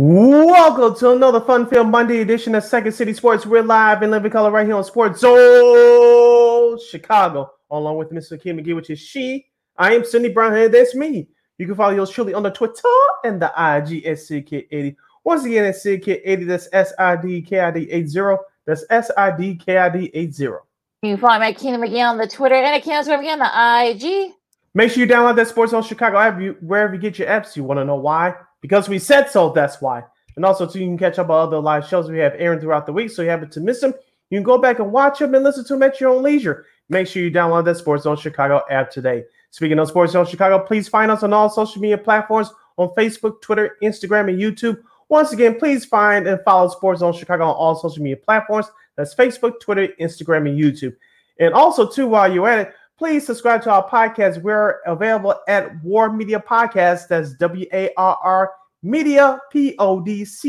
Welcome to another fun-filled Monday edition of Second City Sports. We're live in living color right here on SportsZone Chicago, along with Mr. Lakeena McGee, which is she. I am Cindy Brown, and that's me. You can follow yours truly on the Twitter and the IG at SidKid80. Once again, at SidKid80, that's SIDKID80. That's SIDKID80. You can follow me at Lakeena McGee on the Twitter and on the IG. Make sure you download that SportsZone Chicago app wherever you get your apps. You want to know why? Because we said so, that's why. And also, so you can catch up on other live shows we have airing throughout the week. So you happen to miss them, you can go back and watch them and listen to them at your own leisure. Make sure you download that SportsZone Chicago app today. Speaking of SportsZone Chicago, please find us on all social media platforms on Facebook, Twitter, Instagram, and YouTube. Once again, please find and follow SportsZone Chicago on all social media platforms. That's Facebook, Twitter, Instagram, and YouTube. And also, too, while you're at it, please subscribe to our podcast. We're available at WARR Media Podcast. That's WARR Media Podcasts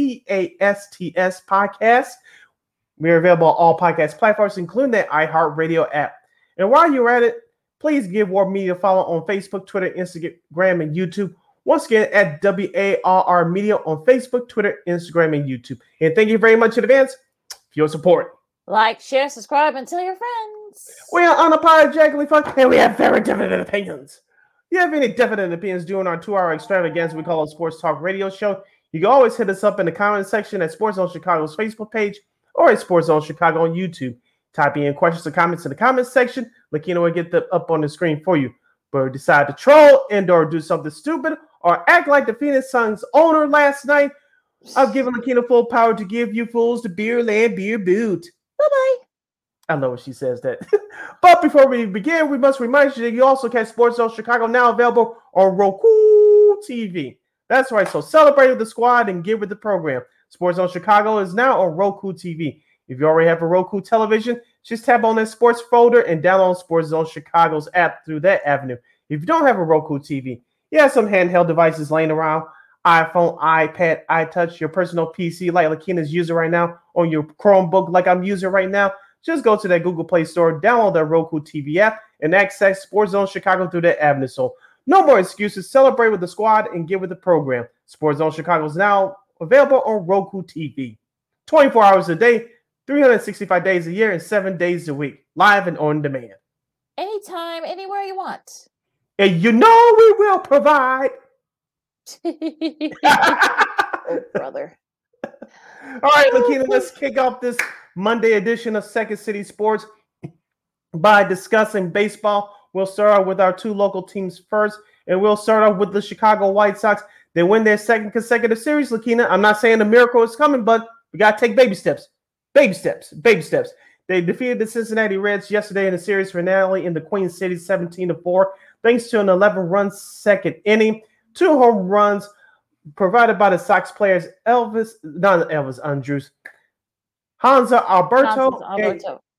Podcast. We're available on all podcast platforms, including the iHeartRadio app. And while you're at it, please give WARR Media a follow on Facebook, Twitter, Instagram, and YouTube. Once again, at WARR Media on Facebook, Twitter, Instagram, and YouTube. And thank you very much in advance for your support. Like, share, subscribe, and tell your friends. We are unapologetically fun, and we have very definite opinions. If you have any definite opinions during our two-hour extravaganza we call a Sports Talk Radio Show, you can always hit us up in the comment section at SportsZone Chicago's Facebook page or at SportsZone Chicago on YouTube. Type in questions or comments in the comments section. Lakeena will get them up on the screen for you. But we decide to troll and or do something stupid or act like the Phoenix Suns owner last night. I've given Lakeena full power to give you fools the beer land beer boot. Bye-bye. I know she says that. But before we begin, we must remind you that you also catch SportsZone Chicago now available on Roku TV. That's right. So celebrate with the squad and get with the program. SportsZone Chicago is now on Roku TV. If you already have a Roku television, just tap on that sports folder and download SportsZone Chicago's app through that avenue. If you don't have a Roku TV, you have some handheld devices laying around, iPhone, iPad, iTouch, your personal PC like Lakeena's using right now, on your Chromebook like I'm using right now. Just go to that Google Play Store, download that Roku TV app, and access SportsZone Chicago through that avenue. So no more excuses. Celebrate with the squad and get with the program. SportsZone Chicago is now available on Roku TV. 24 hours a day, 365 days a year, and 7 days a week. Live and on demand. Anytime, anywhere you want. And you know we will provide. Oh, brother. All right, Lakeena, let's kick off this Monday edition of Second City Sports by discussing baseball. We'll start out with our two local teams first, and we'll start off with the Chicago White Sox. They win their second consecutive series, Lakeena. I'm not saying a miracle is coming, but we got to take baby steps. Baby steps. Baby steps. They defeated the Cincinnati Reds yesterday in a series finale in the Queen City 17-4, thanks to an 11-run second inning. Two home runs provided by the Sox players Elvis Andrus, Hansa Alberto.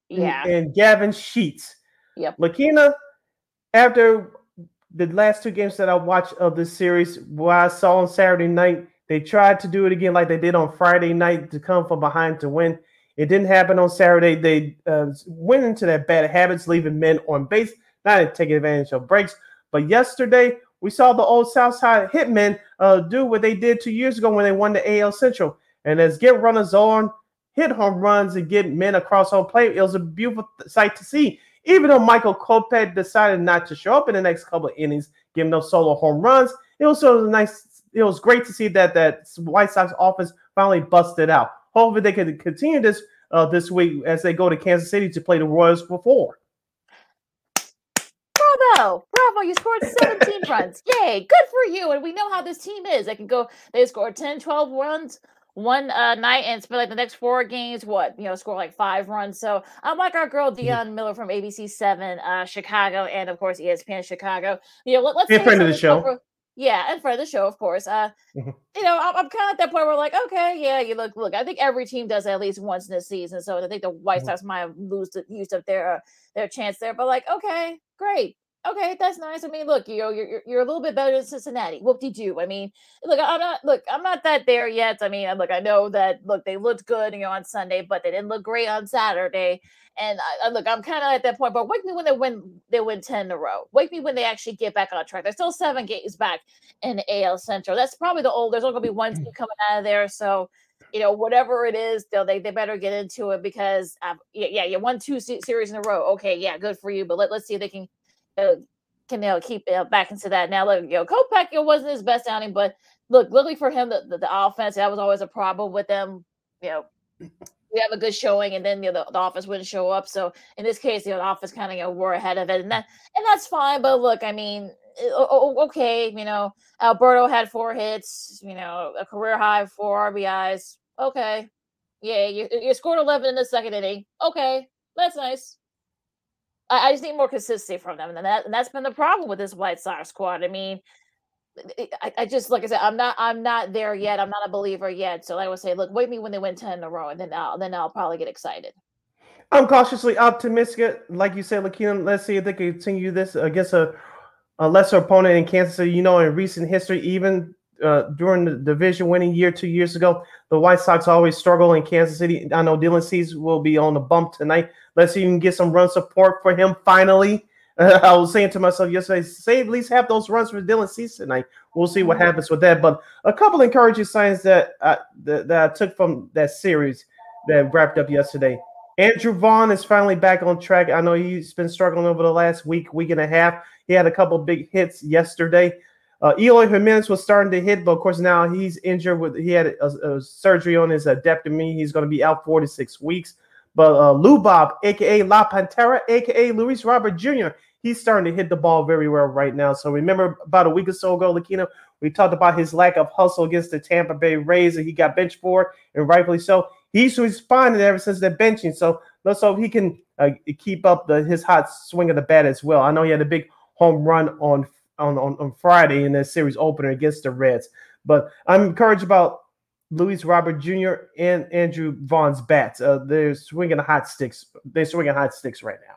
And Gavin Sheets. Yep. Lakeena, after the last two games that I watched of this series, what I saw on Saturday night, they tried to do it again like they did on Friday night to come from behind to win. It didn't happen on Saturday. They went into their bad habits, leaving men on base, not taking advantage of breaks. But yesterday, we saw the old Southside Hitmen do what they did 2 years ago when they won the AL Central. And as get runners on, hit home runs and get men across home plate. It was a beautiful sight to see. Even though Michael Kopech decided not to show up in the next couple of innings, giving up solo home runs, it was sort of nice. It was great to see that White Sox offense finally busted out. Hopefully, they can continue this this week as they go to Kansas City to play the Royals for four. Bravo! Bravo! You scored 17 runs. Yay! Good for you. And we know how this team is. They can go. They score 10, 12 runs one night and spend like the next four games, score like 5 runs. So I'm like our girl Dionne Miller from ABC7 Chicago and of course ESPN Chicago. Let's in front of the show. In front of the show, of course. I'm kind of at that point where like, okay, yeah, you look. I think every team does it at least once in the season. So I think the White Sox might have used up their chance there. But like, okay, great. okay, that's nice. I mean, look, you know, you're a little bit better than Cincinnati. Whoop-de-doo. I mean, look, I'm not that there yet. I mean, look, I know that, look, they looked good, you know, on Sunday, but they didn't look great on Saturday. And look, I'm kind of at that point, but wake me when they win 10 in a row. Wake me when they actually get back on track. They're still 7 games back in the AL Central. That's probably the old. There's only going to be one team coming out of there. So, you know, whatever it is, they better get into it because, you won 2 series in a row. Okay, yeah, good for you. But let's see if they can keep back into that. Now, look, Kopech, it wasn't his best outing, but look, luckily for him, the offense, that was always a problem with them. We have a good showing, and then the offense wouldn't show up. So in this case, the offense kind of were ahead of it, and that's fine. But look, I mean, okay, Alberto had 4 hits, a career high 4 RBIs. Okay, yeah, you scored 11 in the second inning. Okay, that's nice. I just need more consistency from them, and that's been the problem with this White Sox squad. I mean, I just, like I said, I'm not there yet. I'm not a believer yet. So I would say, look, wait me when they win 10 in a row, and then I'll probably get excited. I'm cautiously optimistic, like you said, Lakeena. Let's see if they continue this against a lesser opponent in Kansas City. In recent history, even during the division-winning year 2 years ago, the White Sox always struggle in Kansas City. I know Dylan Cease will be on the bump tonight. Let's see if you can get some run support for him finally. I was saying to myself yesterday, say at least have those runs for Dylan Cease tonight. We'll see what happens with that. But a couple encouraging signs that I took from that series that wrapped up yesterday. Andrew Vaughn is finally back on track. I know he's been struggling over the last week and a half. He had a couple big hits yesterday. Eloy Jimenez was starting to hit, but of course now he's injured. He had a surgery on his adductor. He's going to be out 4 to 6 weeks. But Lou Bob, a.k.a. La Pantera, a.k.a. Luis Robert Jr., he's starting to hit the ball very well right now. So remember about a week or so ago, Lakeena, we talked about his lack of hustle against the Tampa Bay Rays, and he got benched for it, and rightfully so. He's responded ever since the benching. So let's hope he can keep up his hot swing of the bat as well. I know he had a big home run on Friday in that series opener against the Reds. But I'm encouraged about Luis Robert Jr. and Andrew Vaughn's bats. They're swinging hot sticks right now.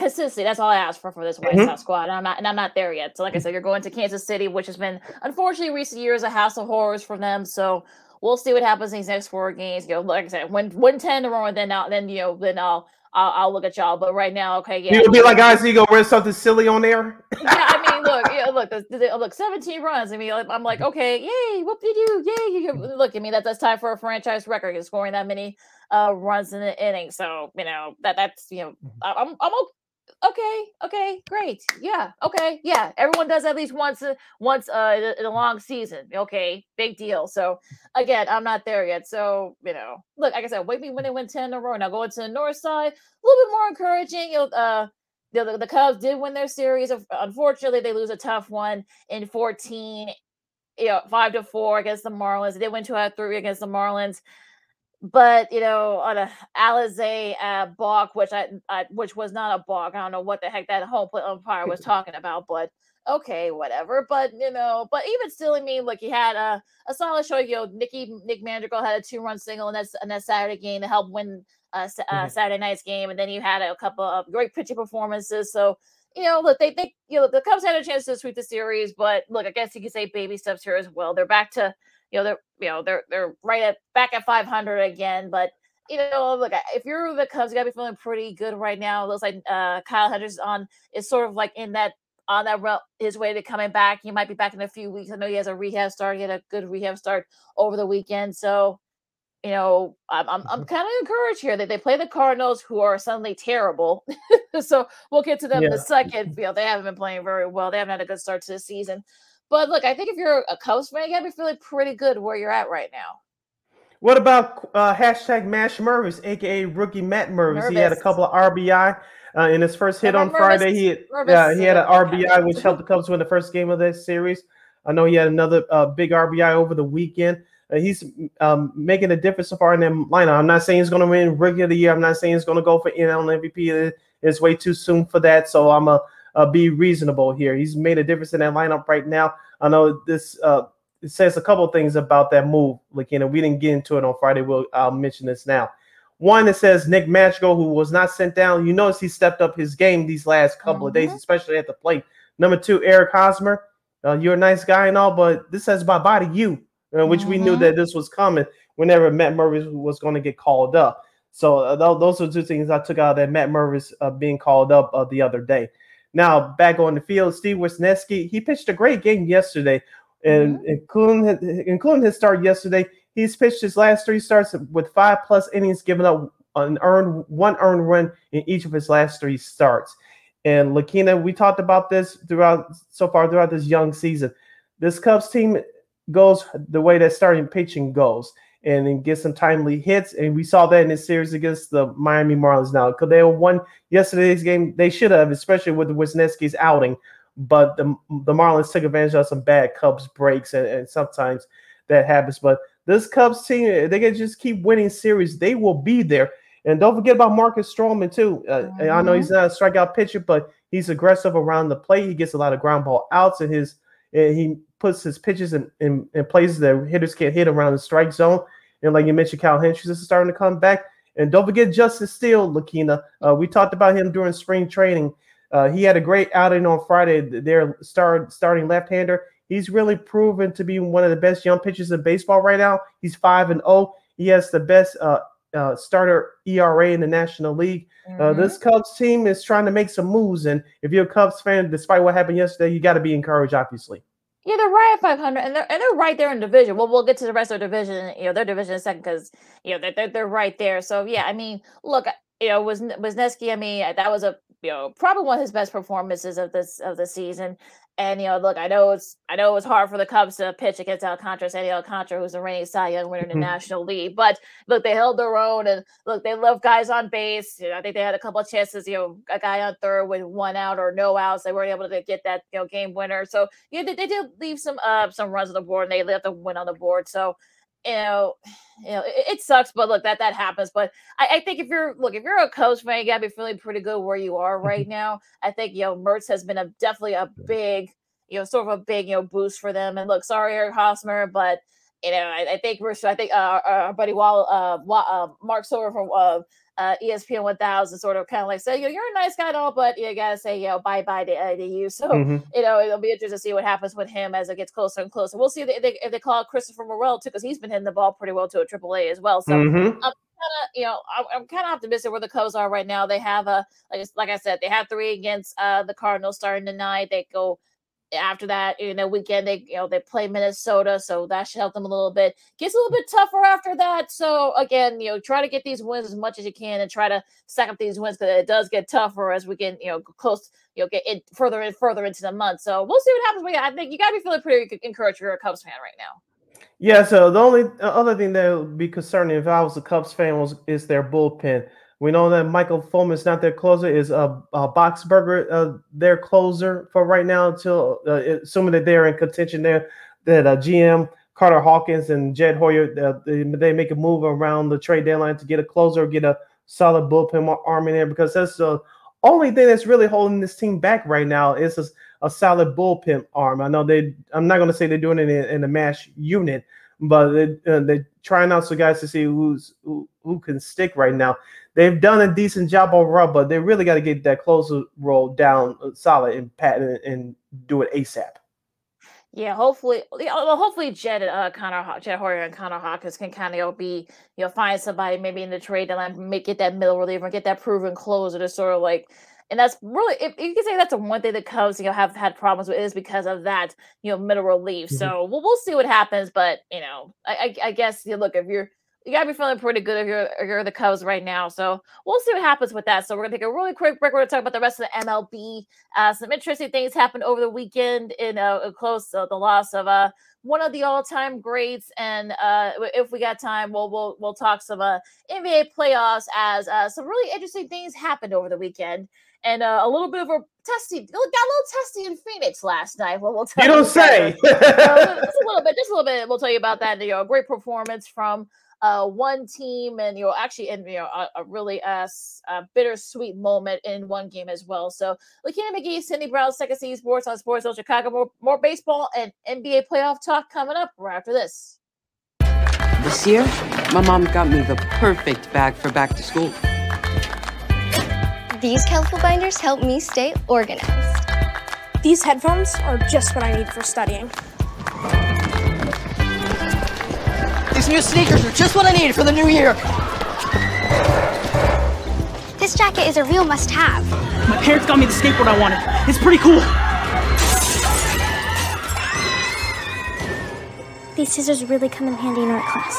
Consistency. That's all I asked for this White Sox squad. And I'm not there yet. So like I said, you're going to Kansas City, which has been, unfortunately, recent years a house of horrors for them. So we'll see what happens in these next 4 games. Like I said, win 10 tomorrow, and then I'll look at y'all. But right now, okay, yeah. You'll be like, guys, you go wear something silly on there. Yeah, I mean, look, 17 runs. I mean, I'm like, okay, yay, whoop-de-doo, yay. Look, I mean, that's time for a franchise record. You're scoring that many runs in the inning. So, I'm okay, great. Yeah, okay, yeah. Everyone does at least once in a long season. Okay, big deal. So, again, I'm not there yet. So, look, like I said, wait me when they win 10 in a row. Now going to the north side, a little bit more encouraging. The Cubs did win their series. Unfortunately, they lose a tough one in 14, 5-4 against the Marlins. They went 2-3 against the Marlins. But on a Alizé balk, which was not a balk. I don't know what the heck that home plate umpire was talking about, but okay, whatever. But but even still, I mean, look, he had a solid show. Nick Mandrigal had a 2-run single in that Saturday game to help win Saturday night's game, and then you had a couple of great pitching performances. So look, they think the Cubs had a chance to sweep the series, but look, I guess you could say baby steps here as well. They're back to. They're back at 500 again. But look, if you're the Cubs, you gotta be feeling pretty good right now. It looks like Kyle Hendricks is sort of like his way to coming back. He might be back in a few weeks. I know he has a rehab start. He had a good rehab start over the weekend. So I'm kind of encouraged here that they play the Cardinals, who are suddenly terrible. So we'll get to them in a second. They haven't been playing very well. They haven't had a good start to the season. But look, I think if you're a Cubs fan, you gotta be feeling pretty good where you're at right now. What about hashtag Mash Mervis, aka rookie Matt Mervis? He had a couple of RBI in his first hit on Friday. He had an RBI, which helped the Cubs win the first game of this series. I know he had another big RBI over the weekend. He's making a difference so far in that lineup. I'm not saying he's going to win Rookie of the Year. I'm not saying he's going to go for NL MVP. It's way too soon for that. So I'm a be reasonable here. He's made a difference in that lineup right now. I know this it says a couple things about that move, Lakeena. We didn't get into it on Friday. I'll mention this now. One that says Nick Magico, who was not sent down. You notice he stepped up his game these last couple of days, especially at the plate. Number two, Eric Hosmer. You're a nice guy and all, but this says bye-bye to you, which we knew that this was coming whenever Matt Mervis was going to get called up. So those are two things I took out of that Matt Mervis being called up the other day. Now, back on the field, Steve Wisniewski, he pitched a great game yesterday, and including his start yesterday, he's pitched his last three starts with 5+ innings, giving up one earned run in each of his last three starts. And Lakeena, we talked about this so far throughout this young season. This Cubs team goes the way that starting pitching goes, and then get some timely hits. And we saw that in this series against the Miami Marlins now. Because they won yesterday's game. They should have, especially with Wisniewski's outing. But the Marlins took advantage of some bad Cubs breaks, and sometimes that happens. But this Cubs team, if they can just keep winning series, they will be there. And don't forget about Marcus Stroman, too. I know he's not a strikeout pitcher, but he's aggressive around the plate. He gets a lot of ground ball outs, and he puts his pitches in places that hitters can't hit around the strike zone. And like you mentioned, Kyle Hendricks is starting to come back. And don't forget Justice Steele, Lakeena. We talked about him during spring training. He had a great outing on Friday. Their starting left-hander. He's really proven to be one of the best young pitchers in baseball right now. He's 5-0. He has the best starter ERA in the National League. This Cubs team is trying to make some moves. And if you're a Cubs fan, despite what happened yesterday, you got to be encouraged, obviously. Yeah, they're right at 500, and they're right there in division. Well, we'll get to the rest of their division, their division in a second, because they're right there. So yeah, I mean, look, Wisniewski, I mean, that was a probably one of his best performances of the season. And look, I know it's hard for the Cubs to pitch against Alcantara, Sandy Alcantara, who's the reigning Cy Young winner in the National League. But look, they held their own, and look, they left guys on base. I think they had a couple of chances. A guy on third with one out or no outs, they weren't able to get that game winner. So they did leave some runs on the board, and they left the win on the board. So. It sucks, but look, that happens. But I think if you're a coach fan, you gotta be feeling pretty good where you are right now. I think Mertz has been definitely a big, sort of a big boost for them. And look, sorry Eric Hosmer, but I think our buddy Mark Silver from ESPN 1000 sort of kind of like said, you're a nice guy and all, but you gotta say bye-bye to you. So it'll be interesting to see what happens with him as it gets closer and closer. We'll see if they call out Christopher Morel too, because he's been hitting the ball pretty well to a AAA as well. So I'm kind of optimistic where the Cubs are right now. They have like I said, they have three against the Cardinals starting tonight. They go after that, weekend they play Minnesota, so that should help them a little bit. Gets a little bit tougher after that. So again, try to get these wins as much as you can and try to stack up these wins, because it does get tougher as we get close, get it further and further into the month. So we'll see what happens. I think you got to be feeling pretty encouraged if you're a Cubs fan right now. Yeah. So the only other thing that would be concerning if I was a Cubs fan is their bullpen. We know that Michael Fulmer is not their closer. Is Boxberger their closer for right now until assuming that they're in contention there, that GM Carter Hawkins and Jed Hoyer, they make a move around the trade deadline to get a closer or get a solid bullpen arm in there, because that's the only thing that's really holding this team back right now is a solid bullpen arm. I know I'm not going to say they're doing it in a mash unit, but they're trying out some guys to see who can stick right now. They've done a decent job overall, but they really got to get that closer roll down solid and patent and do it ASAP. Yeah, hopefully Jed Hoyer and Connor Hawkins can kind of be find somebody maybe in the trade deadline, make it that middle reliever and get that proven closer to sort of like. And that's really, if you can say that's the one thing the Cubs, have had problems with, is because of that, middle relief. So we'll see what happens. But, I guess, look, you got to be feeling pretty good if you're the Cubs right now. So we'll see what happens with that. So we're going to take a really quick break. We're going to talk about the rest of the MLB. Some interesting things happened over the weekend in the loss of one of the all-time greats. And if we got time, we'll talk some NBA playoffs as some really interesting things happened over the weekend. And a little bit of a testy, got a little testy in Phoenix last night. Well, we'll tell you. Don't say. Just a little bit. We'll tell you about that. A great performance from one team, and a really bittersweet moment in one game as well. So, Lakeena McGee, Cindy Brown, Second City Sports on SportsZone Chicago. More baseball and NBA playoff talk coming up right after this. This year, my mom got me the perfect bag for back to school. These colorful binders help me stay organized. These headphones are just what I need for studying. These new sneakers are just what I need for the new year. This jacket is a real must-have. My parents got me the skateboard I wanted. It's pretty cool. These scissors really come in handy in art class.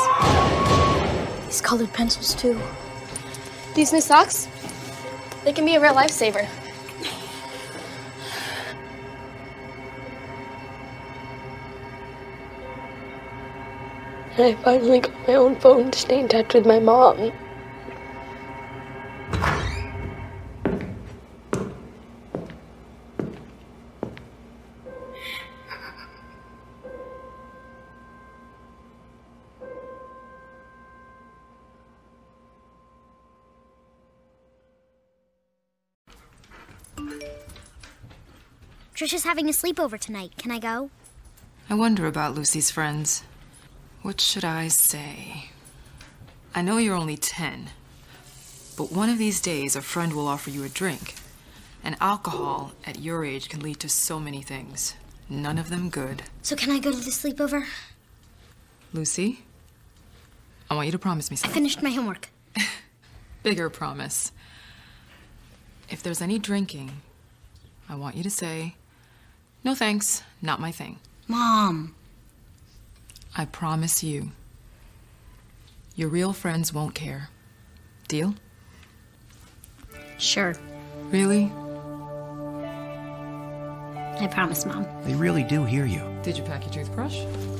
These colored pencils, too. These new socks, they can be a real lifesaver. And I finally got my own phone to stay in touch with my mom. Trisha's having a sleepover tonight. Can I go? I wonder about Lucy's friends. What should I say? I know you're only 10, but one of these days a friend will offer you a drink. And alcohol at your age can lead to so many things, none of them good. So can I go to the sleepover? Lucy, I want you to promise me something. I finished my homework. Bigger promise. If there's any drinking, I want you to say, "No thanks, not my thing." Mom. I promise you, your real friends won't care. Deal? Sure. Really? I promise, Mom. They really do hear you. Did you pack your toothbrush?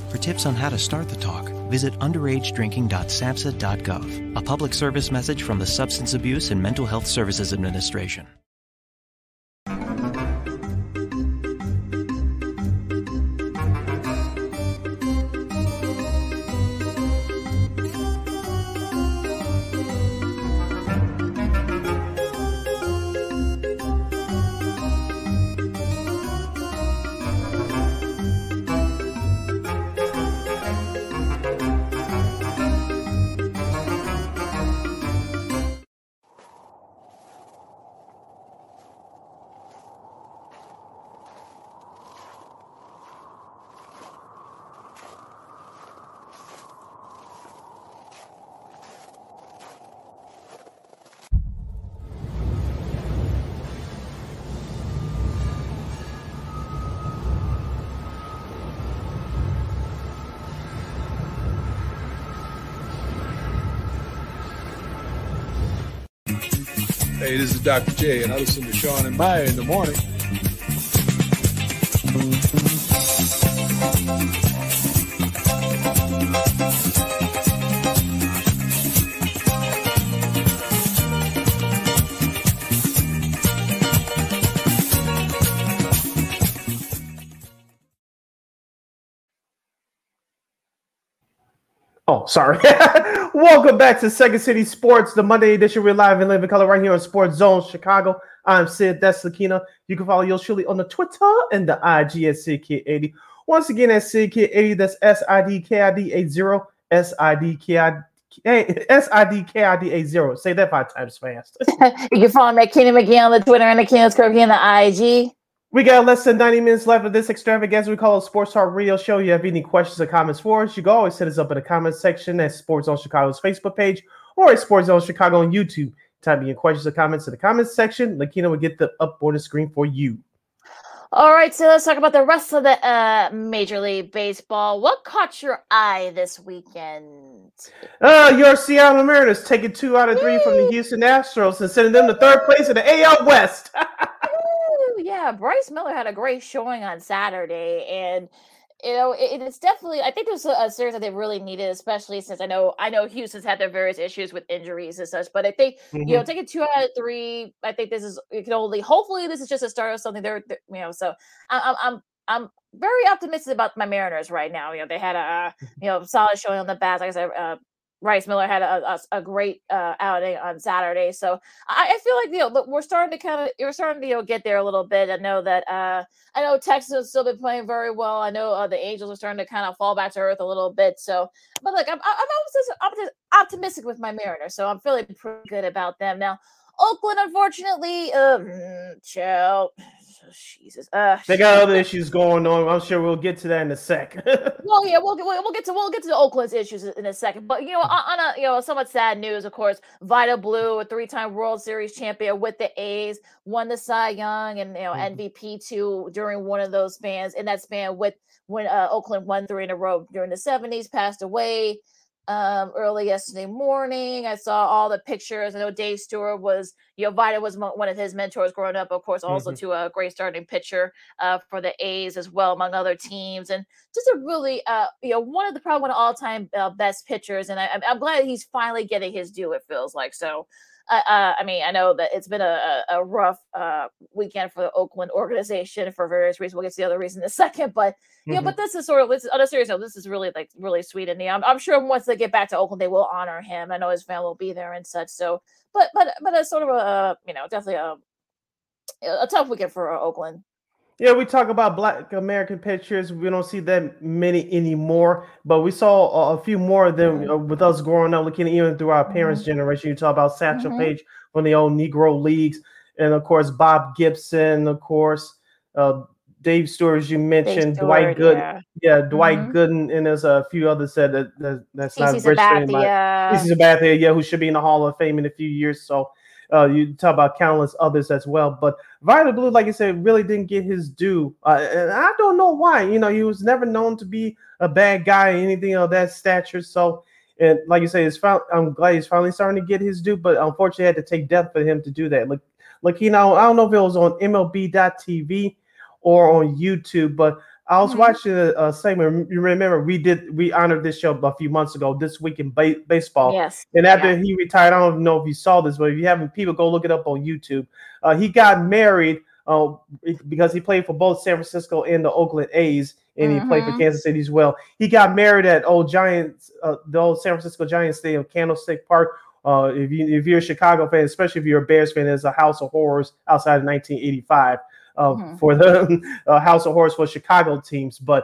For tips on how to start the talk, visit underagedrinking.samhsa.gov. A public service message from the Substance Abuse and Mental Health Services Administration. Hey, this is Dr. J, and I listen to Sean and Maya in the morning. Oh, sorry. Welcome back to Second City Sports, the Monday edition. We're live and live in color right here on SportsZone Chicago. I'm Sid. That's Lakeena. You can follow yours truly on the Twitter and the IG at SidKid80. Once again, at SidKid80, that's SIDKID80, SIDKID80. Say that 5 times fast. You can follow Lakeena McGee on the Twitter and KXRB on the IG. We got less than 90 minutes left of this extravaganza we call a Sports Talk Radio show. You have any questions or comments for us, you can always hit us up in the comments section at SportsZone Chicago's Facebook page or at SportsZone Chicago on YouTube. Type in your questions or comments in the comments section. Lakeena will get them up on the screen for you. All right, so let's talk about the rest of the Major League Baseball. What caught your eye this weekend? Your Seattle Mariners taking 2 out of 3 from the Houston Astros and sending them to 3rd place in the AL West. Yeah, Bryce Miller had a great showing on Saturday, and you know it's definitely. I think there's a series that they really needed, especially since I know Houston's had their various issues with injuries and such. But I think you know taking 2 out of 3, I think this is you can only hopefully this is just a start of something. There you know, so I'm very optimistic about my Mariners right now. You know, they had a solid showing on the bats. Like I said, Bryce Miller had a great outing on Saturday. So I feel like, we're starting to get there a little bit. I know that Texas has still been playing very well. I know the Angels are starting to kind of fall back to earth a little bit. So, but look, I'm optimistic with my Mariners. So I'm feeling pretty good about them. Now, Oakland, unfortunately, they got other issues going on. I'm sure we'll get to that in a second. Well, yeah, we'll get to the Oakland's issues in a second. But on a somewhat sad news, of course, Vida Blue, a three-time World Series champion with the A's, won the Cy Young and MVP too during one of those spans. In that span, with when Oakland won 3 in a row during the '70s, passed away early yesterday morning. I saw all the pictures. I know Dave Stewart was, Vida was one of his mentors growing up, of course, also to a great starting pitcher for the A's as well, among other teams. And just a really, one of the all-time best pitchers. And I'm glad he's finally getting his due, it feels like. So, I know that it's been a rough weekend for the Oakland organization for various reasons. We'll get to the other reason in a second, but but this is on a serious note, this is really sweet. And I'm sure once they get back to Oakland, they will honor him. I know his family will be there and such. So, but it's sort of definitely a tough weekend for Oakland. Yeah, we talk about Black American pitchers. We don't see that many anymore, but we saw a few more of them with us growing up, looking even through our parents' generation. You talk about Satchel Paige from the old Negro Leagues, and of course Bob Gibson, of course Dave Stewart, as you mentioned, Dwight Gooden. Yeah, Dwight Gooden, and there's a few others that's not rich. This is a bad thing. Yeah, who should be in the Hall of Fame in a few years. So. You talk about countless others as well, but Vida Blue, like I said, really didn't get his due, and I don't know why. He was never known to be a bad guy or anything of that stature. So, and like you say, I'm glad he's finally starting to get his due, but unfortunately, I had to take death for him to do that. I don't know if it was on MLB.tv or on YouTube, but I was watching a segment. You remember we honored this show a few months ago, This Week in Baseball. Yes. And after he retired, I don't know if you saw this, but if you haven't, people go look it up on YouTube. He got married because he played for both San Francisco and the Oakland A's, and he played for Kansas City as well. He got married at the old San Francisco Giants Stadium, Candlestick Park. If you're a Chicago fan, especially if you're a Bears fan, there's a House of Horrors outside of 1985. For the House of Horrors for Chicago teams. But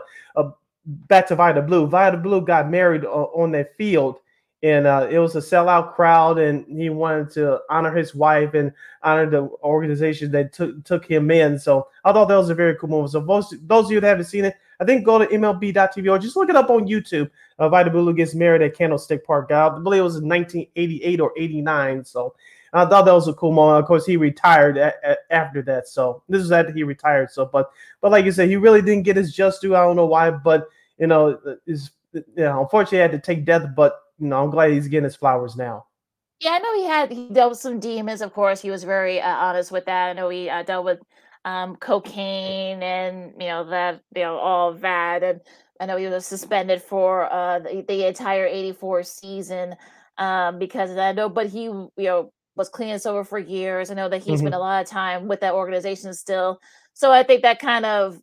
back to Vida Blue. Vida Blue got married on that field, and it was a sellout crowd, and he wanted to honor his wife and honor the organization that took him in. So I thought that was a very cool move. So those of you that haven't seen it, I think go to MLB.tv or just look it up on YouTube. Vida Blue gets married at Candlestick Park. I believe it was in 1988 or 89, so I thought that was a cool moment. Of course, he retired after that. So this is after he retired. So, but like you said, he really didn't get his just due. I don't know why, but unfortunately, he had to take death. But I'm glad he's getting his flowers now. Yeah, I know he dealt with some demons. Of course, he was very honest with that. I know he dealt with cocaine and all that. And I know he was suspended for the entire '84 season because of that. I know, but he was clean and sober for years. I know that he spent a lot of time with that organization still. So I think that kind of,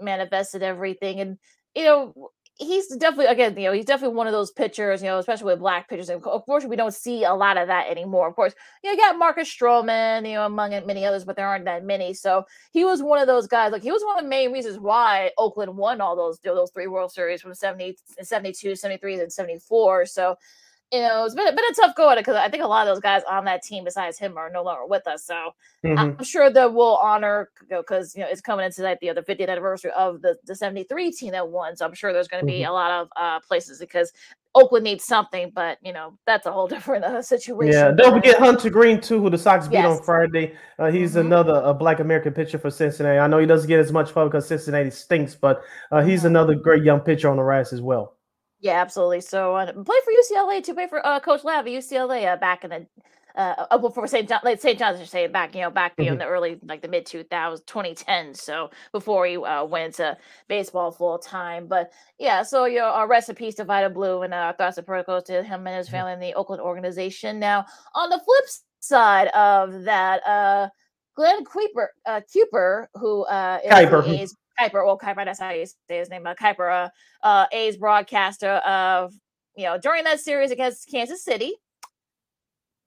manifested everything. And, he's definitely, again, he's definitely one of those pitchers, especially with black pitchers. And unfortunately, we don't see a lot of that anymore. Of course, you got Marcus Stroman, among many others, but there aren't that many. So he was one of those guys. Like, he was one of the main reasons why Oakland won all those three World Series from 70, 72, 73, and 74. So, it's been a tough go at it because I think a lot of those guys on that team besides him are no longer with us. So I'm sure that we'll honor because it's coming into that the 50th anniversary of the 73 team that won. So I'm sure there's going to be a lot of places because Oakland needs something, but that's a whole different situation. Yeah, don't forget Hunter Green too, who the Sox beat on Friday. He's another Black American pitcher for Cincinnati. I know he doesn't get as much fun because Cincinnati stinks, but he's another great young pitcher on the rise as well. Yeah, absolutely. So play for UCLA to play for Coach Lab at UCLA back in the before St. John's, I say back back in the early the mid 2010s. So before he went to baseball full time, but yeah. So rest in peace to Vida Blue and thoughts and prayers to him and his family and the Oakland organization. Now on the flip side of that, Glen Kuiper, who is Kuiper. Kuiper, that's how you say his name. Kuiper, A's broadcaster you know, during that series against Kansas City,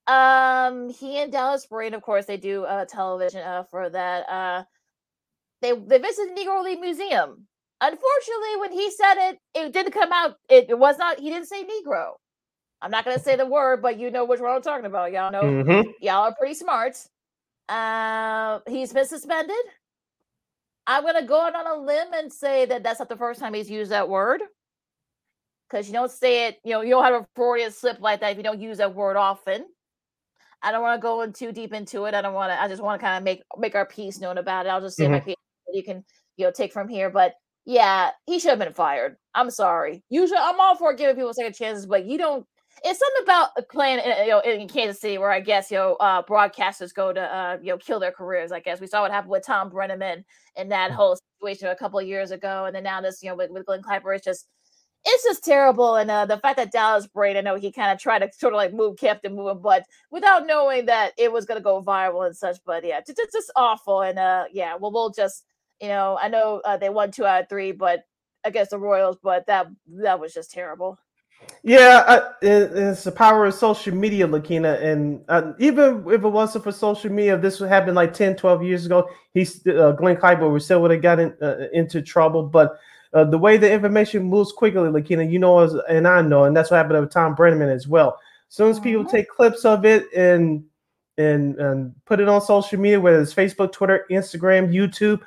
he and Dallas Brain, of course, they do television for that. They visited the Negro League Museum. Unfortunately, when he said it, it didn't come out. It was not. He didn't say Negro. I'm not going to say the word, but you know which one I'm talking about. Y'all know. Mm-hmm. Y'all are pretty smart. He's been suspended. I'm going to go out on a limb and say that that's not the first time he's used that word. Because you don't say it, you know, you don't have a Freudian slip like that if you don't use that word often. I don't want to go in too deep into it. I just want to kind of make our piece known about it. I'll just say my piece that you can, you know, take from here. But yeah, he should have been fired. I'm sorry. Usually, I'm all for giving people second chances, but you don't. It's something about playing, you know, in Kansas City where I guess, you know, broadcasters go to, you know, kill their careers. I guess we saw what happened with Tom Brenneman and that whole situation a couple of years ago, and then now this, you know, with Glen Kuiper, it's just terrible. And the fact that Dallas Braden, I know he kind of tried to sort of like move him, but without knowing that it was going to go viral and such. But yeah, it's just awful. And yeah, well, we'll just, you know, I know they won 2 out of 3, but against the Royals, but that was just terrible. Yeah, it's the power of social media, Lakeena. And even if it wasn't for social media, if this would happen like 10, 12 years ago, Glen Kuiper would still would have gotten into trouble. But the way the information moves quickly, Lakeena, you know, and I know, and that's what happened with Tom Brenneman as well. As soon as people take clips of it and put it on social media, whether it's Facebook, Twitter, Instagram, YouTube,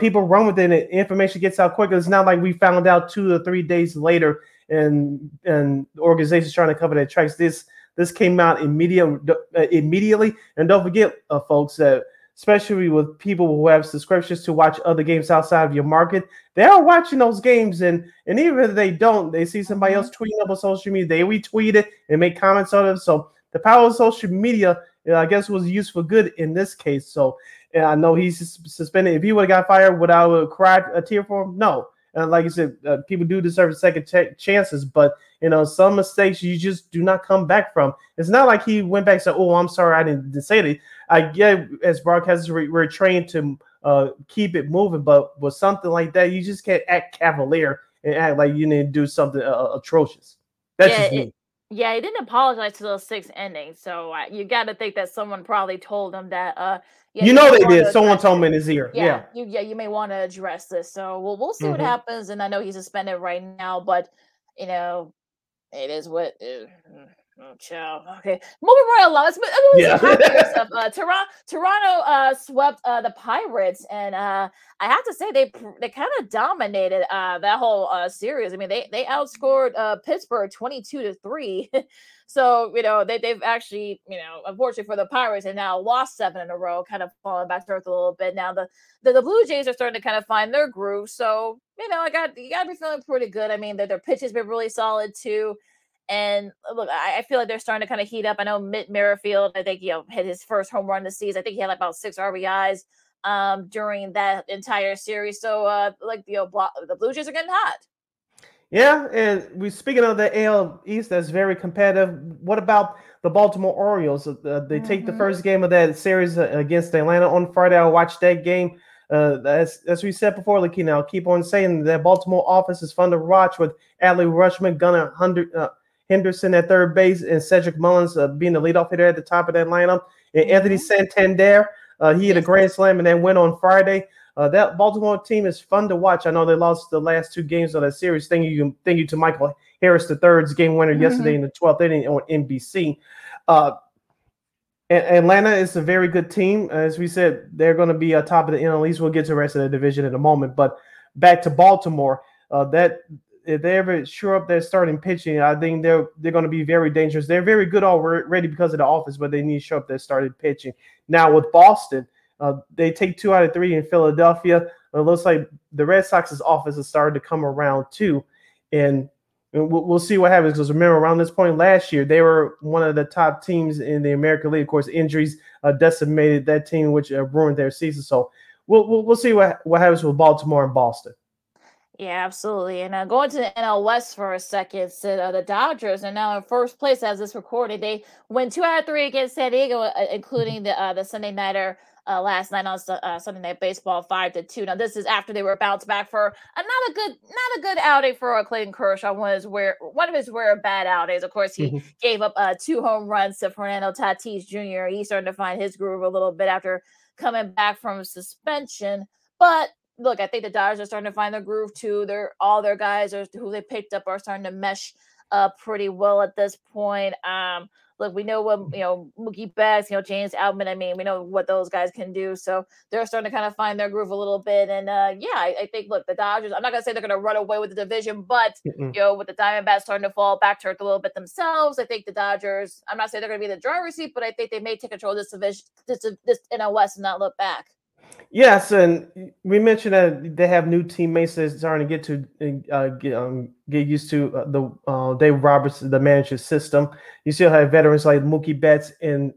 people run with it, and information gets out quicker. It's not like we found out 2 or 3 days later. And organizations trying to cover their tracks. This came out immediately. And don't forget, folks, that especially with people who have subscriptions to watch other games outside of your market, they are watching those games. And even if they don't, they see somebody else tweeting up on social media. They retweet it and make comments on it. So the power of social media, I guess, was used for good in this case. So I know he's suspended. If he would have got fired, would I have cried a tear for him? No. And like you said, people do deserve second chances, but, you know, some mistakes you just do not come back from. It's not like he went back and said, oh, I'm sorry, I didn't say that. I get as broadcasters, we're trained to keep it moving, but with something like that, you just can't act cavalier and act like you didn't do something atrocious. That's just me. Yeah, he didn't apologize to those 6 endings, so you got to think that someone probably told him that. You know they did. Someone told him in his ear. Yeah, you may want to address this. So we'll see what happens, and I know he's suspended right now, but, you know, it is what – child. Okay. Moving right along. Toronto swept the Pirates, and I have to say they kind of dominated that whole series. I mean, they outscored Pittsburgh 22-3. So, you know, they've actually, you know, unfortunately for the Pirates, they now lost 7 in a row, kind of falling back to earth a little bit. Now the Blue Jays are starting to kind of find their groove. So, you know, you got to be feeling pretty good. I mean, their pitch has been really solid too. And look, I feel like they're starting to kind of heat up. I know Mitt Merrifield, I think, you know, hit his first home run this season. I think he had like about 6 RBIs during that entire series. So, like, you know, the Blue Jays are getting hot. Yeah, and we speaking of the AL East, that's very competitive. What about the Baltimore Orioles? They take the first game of that series against Atlanta on Friday. I watched that game. As we said before, Lakeena, I'll keep on saying that Baltimore offense is fun to watch with Adley Rutschman, Gunnar Henderson at third base, and Cedric Mullins being the leadoff hitter at the top of that lineup. And Anthony Santander, he hit a grand slam and then went on Friday. That Baltimore team is fun to watch. I know they lost the last 2 games of that series. Thank you to Michael Harris III's game winner yesterday in the 12th inning on NBC. Atlanta is a very good team. As we said, they're going to be top of the NL East. We'll get to the rest of the division in a moment. But back to Baltimore, that – if they ever shore up their starting pitching, I think they're going to be very dangerous. They're very good already because of the offense, but they need to shore up their starting pitching. Now with Boston, they take 2 out of 3 in Philadelphia. It looks like the Red Sox's offense has started to come around too, and we'll see what happens. Because remember, around this point last year, they were one of the top teams in the American League. Of course, injuries decimated that team, which ruined their season. So we'll see what happens with Baltimore and Boston. Yeah, absolutely. And going to the NL West for a second, Sid, the Dodgers are now in first place as this recorded. They win 2 out of 3 against San Diego, including the Sunday nighter last night on Sunday Night Baseball 5-2. Now, this is after they were bounced back for not a good outing for Clayton Kershaw. One of his rare bad outings. Of course, he gave up 2 home runs to Fernando Tatis Jr. He's starting to find his groove a little bit after coming back from suspension. But look, I think the Dodgers are starting to find their groove too. All their guys who they picked up are starting to mesh pretty well at this point. Look, we know what, Mookie Betts, James Outman, we know what those guys can do. So they're starting to kind of find their groove a little bit. And, I think, look, the Dodgers, I'm not going to say they're going to run away with the division, but, with the Diamondbacks starting to fall back to earth a little bit themselves, I think the Dodgers, I'm not saying they're going to be in the driver's seat, but I think they may take control of this division, this NL West, and not look back. Yes, and we mentioned that they have new teammates that's starting to get used to the Dave Roberts, the manager system. You still have veterans like Mookie Betts and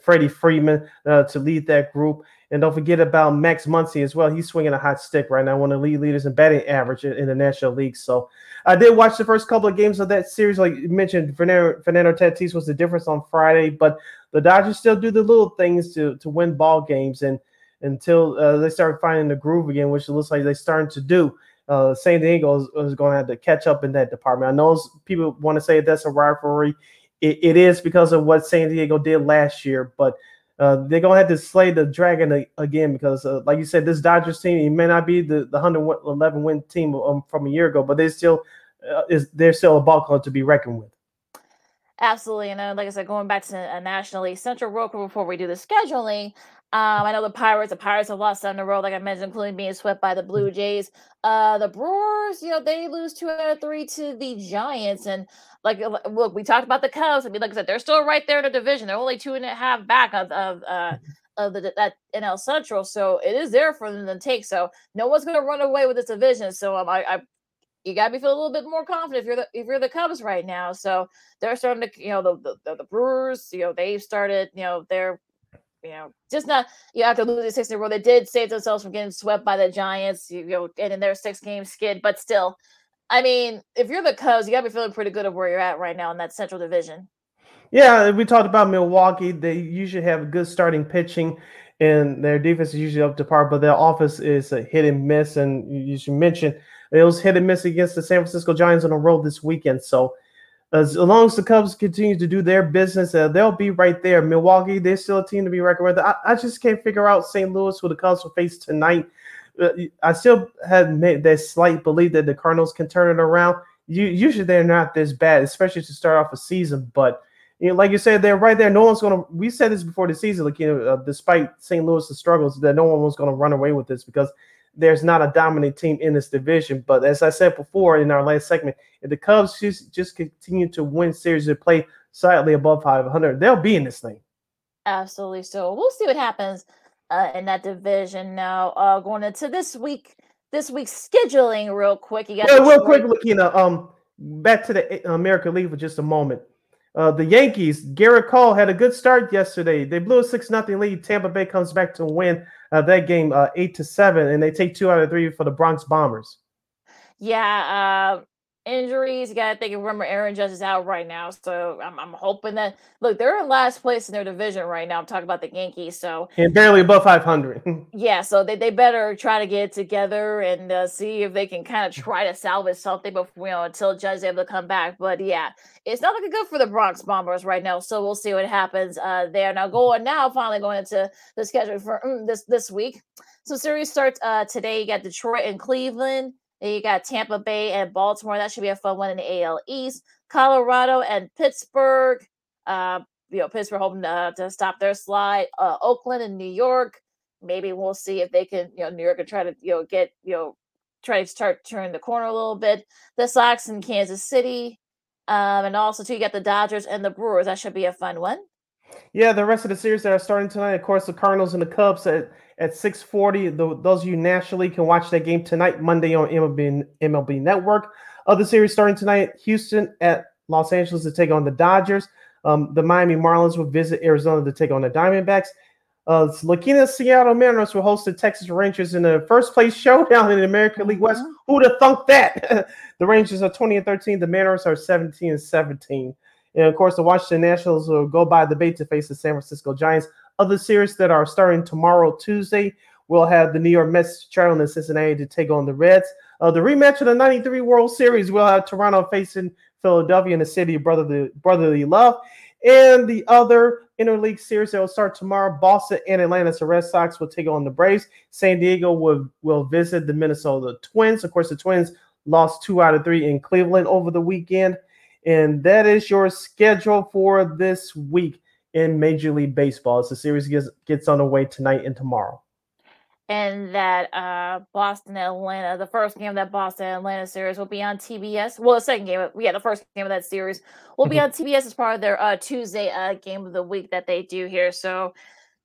Freddie Freeman to lead that group. And don't forget about Max Muncy as well. He's swinging a hot stick right now, one of the lead leaders in batting average in the National League. So I did watch the first couple of games of that series. Like you mentioned, Fernando Tatis was the difference on Friday. But the Dodgers still do the little things to win ball games. And until they start finding the groove again, which it looks like they're starting to do. San Diego is going to have to catch up in that department. I know people want to say that's a rivalry. It is because of what San Diego did last year, but they're going to have to slay the dragon again because, like you said, this Dodgers team, it may not be the 111-win team from a year ago, but they're still a ball club to be reckoned with. Absolutely. And like I said, going back to National League Central real quick before we do the scheduling, I know the Pirates have lost on the road, like I mentioned, including being swept by the Blue Jays. The Brewers, they lose 2 out of 3 to the Giants. And look, we talked about the Cubs. Like I said, they're still right there in the division. They're only 2.5 back of that NL Central. So it is there for them to take. So no one's going to run away with this division. So you got to be feeling a little bit more confident if you're the Cubs right now. So they're starting to, the Brewers, they've started, they're, just not, after losing 6 in a row, they did save themselves from getting swept by the Giants, and in their 6-game skid. But still, if you're the Cubs, you got to be feeling pretty good of where you're at right now in that Central Division. Yeah, we talked about Milwaukee. They usually have good starting pitching, and their defense is usually up to par, but their offense is a hit and miss. And you should mention it was hit and miss against the San Francisco Giants on the road this weekend. So, as long as the Cubs continue to do their business, they'll be right there. Milwaukee, they're still a team to be reckoned with. I just can't figure out St. Louis, who the Cubs will face tonight. I still have made that slight belief that the Cardinals can turn it around. Usually they're not this bad, especially to start off a season. But like you said, they're right there. No one's going to – we said this before the season, despite St. Louis' struggles, that no one was going to run away with this because – there's not a dominant team in this division. But as I said before in our last segment, if the Cubs just continue to win series and play slightly above 500, they'll be in this thing. Absolutely. So we'll see what happens in that division now. Going into this week's scheduling real quick. Lakeena, back to the American League for just a moment. The Yankees, Garrett Cole had a good start yesterday. They blew a 6-0 lead. Tampa Bay comes back to win that game 8-7, and they take 2 out of 3 for the Bronx Bombers. Yeah, injuries. You got to think. Remember, Aaron Judge is out right now, so I'm hoping that look, they're in last place in their division right now. I'm talking about the Yankees, so and barely above 500. Yeah, so they better try to get it together and see if they can kind of try to salvage something before until Judge is able to come back. But yeah. It's not looking good for the Bronx Bombers right now, so we'll see what happens there. Now, finally going into the schedule for this week. So, series starts today. You got Detroit and Cleveland. Then you got Tampa Bay and Baltimore. That should be a fun one in the AL East. Colorado and Pittsburgh. Pittsburgh hoping to stop their slide. Oakland and New York. Maybe we'll see if they can. New York can try to get try to start turning the corner a little bit. The Sox and Kansas City. And also, too, you got the Dodgers and the Brewers. That should be a fun one. Yeah, the rest of the series that are starting tonight, of course, the Cardinals and the Cubs at 6:40. Those of you nationally can watch that game tonight, Monday on MLB Network. Other series starting tonight, Houston at Los Angeles to take on the Dodgers. The Miami Marlins will visit Arizona to take on the Diamondbacks. Lakeena, Seattle Mariners will host the Texas Rangers in the first-place showdown in the American League West. Who would have thunk that? The Rangers are 20-13. The Mariners are 17-17. And, of course, the Washington Nationals will go by the bay to face the San Francisco Giants. of the series that are starting tomorrow, Tuesday. We'll have the New York Mets traveling to Cincinnati to take on the Reds. The rematch of the 93 World Series, we'll have Toronto facing Philadelphia in the city of brotherly love. And the other interleague series that will start tomorrow, Boston and Atlanta, so Red Sox will take on the Braves. San Diego will visit the Minnesota Twins. Of course, the Twins lost 2 out of 3 in Cleveland over the weekend. And that is your schedule for this week in Major League Baseball as the series gets underway tonight and tomorrow. And that Boston-Atlanta, the first game of that Boston-Atlanta series will be on TBS. Well, the second game, the first game of that series will be on TBS as part of their Tuesday game of the week that they do here. So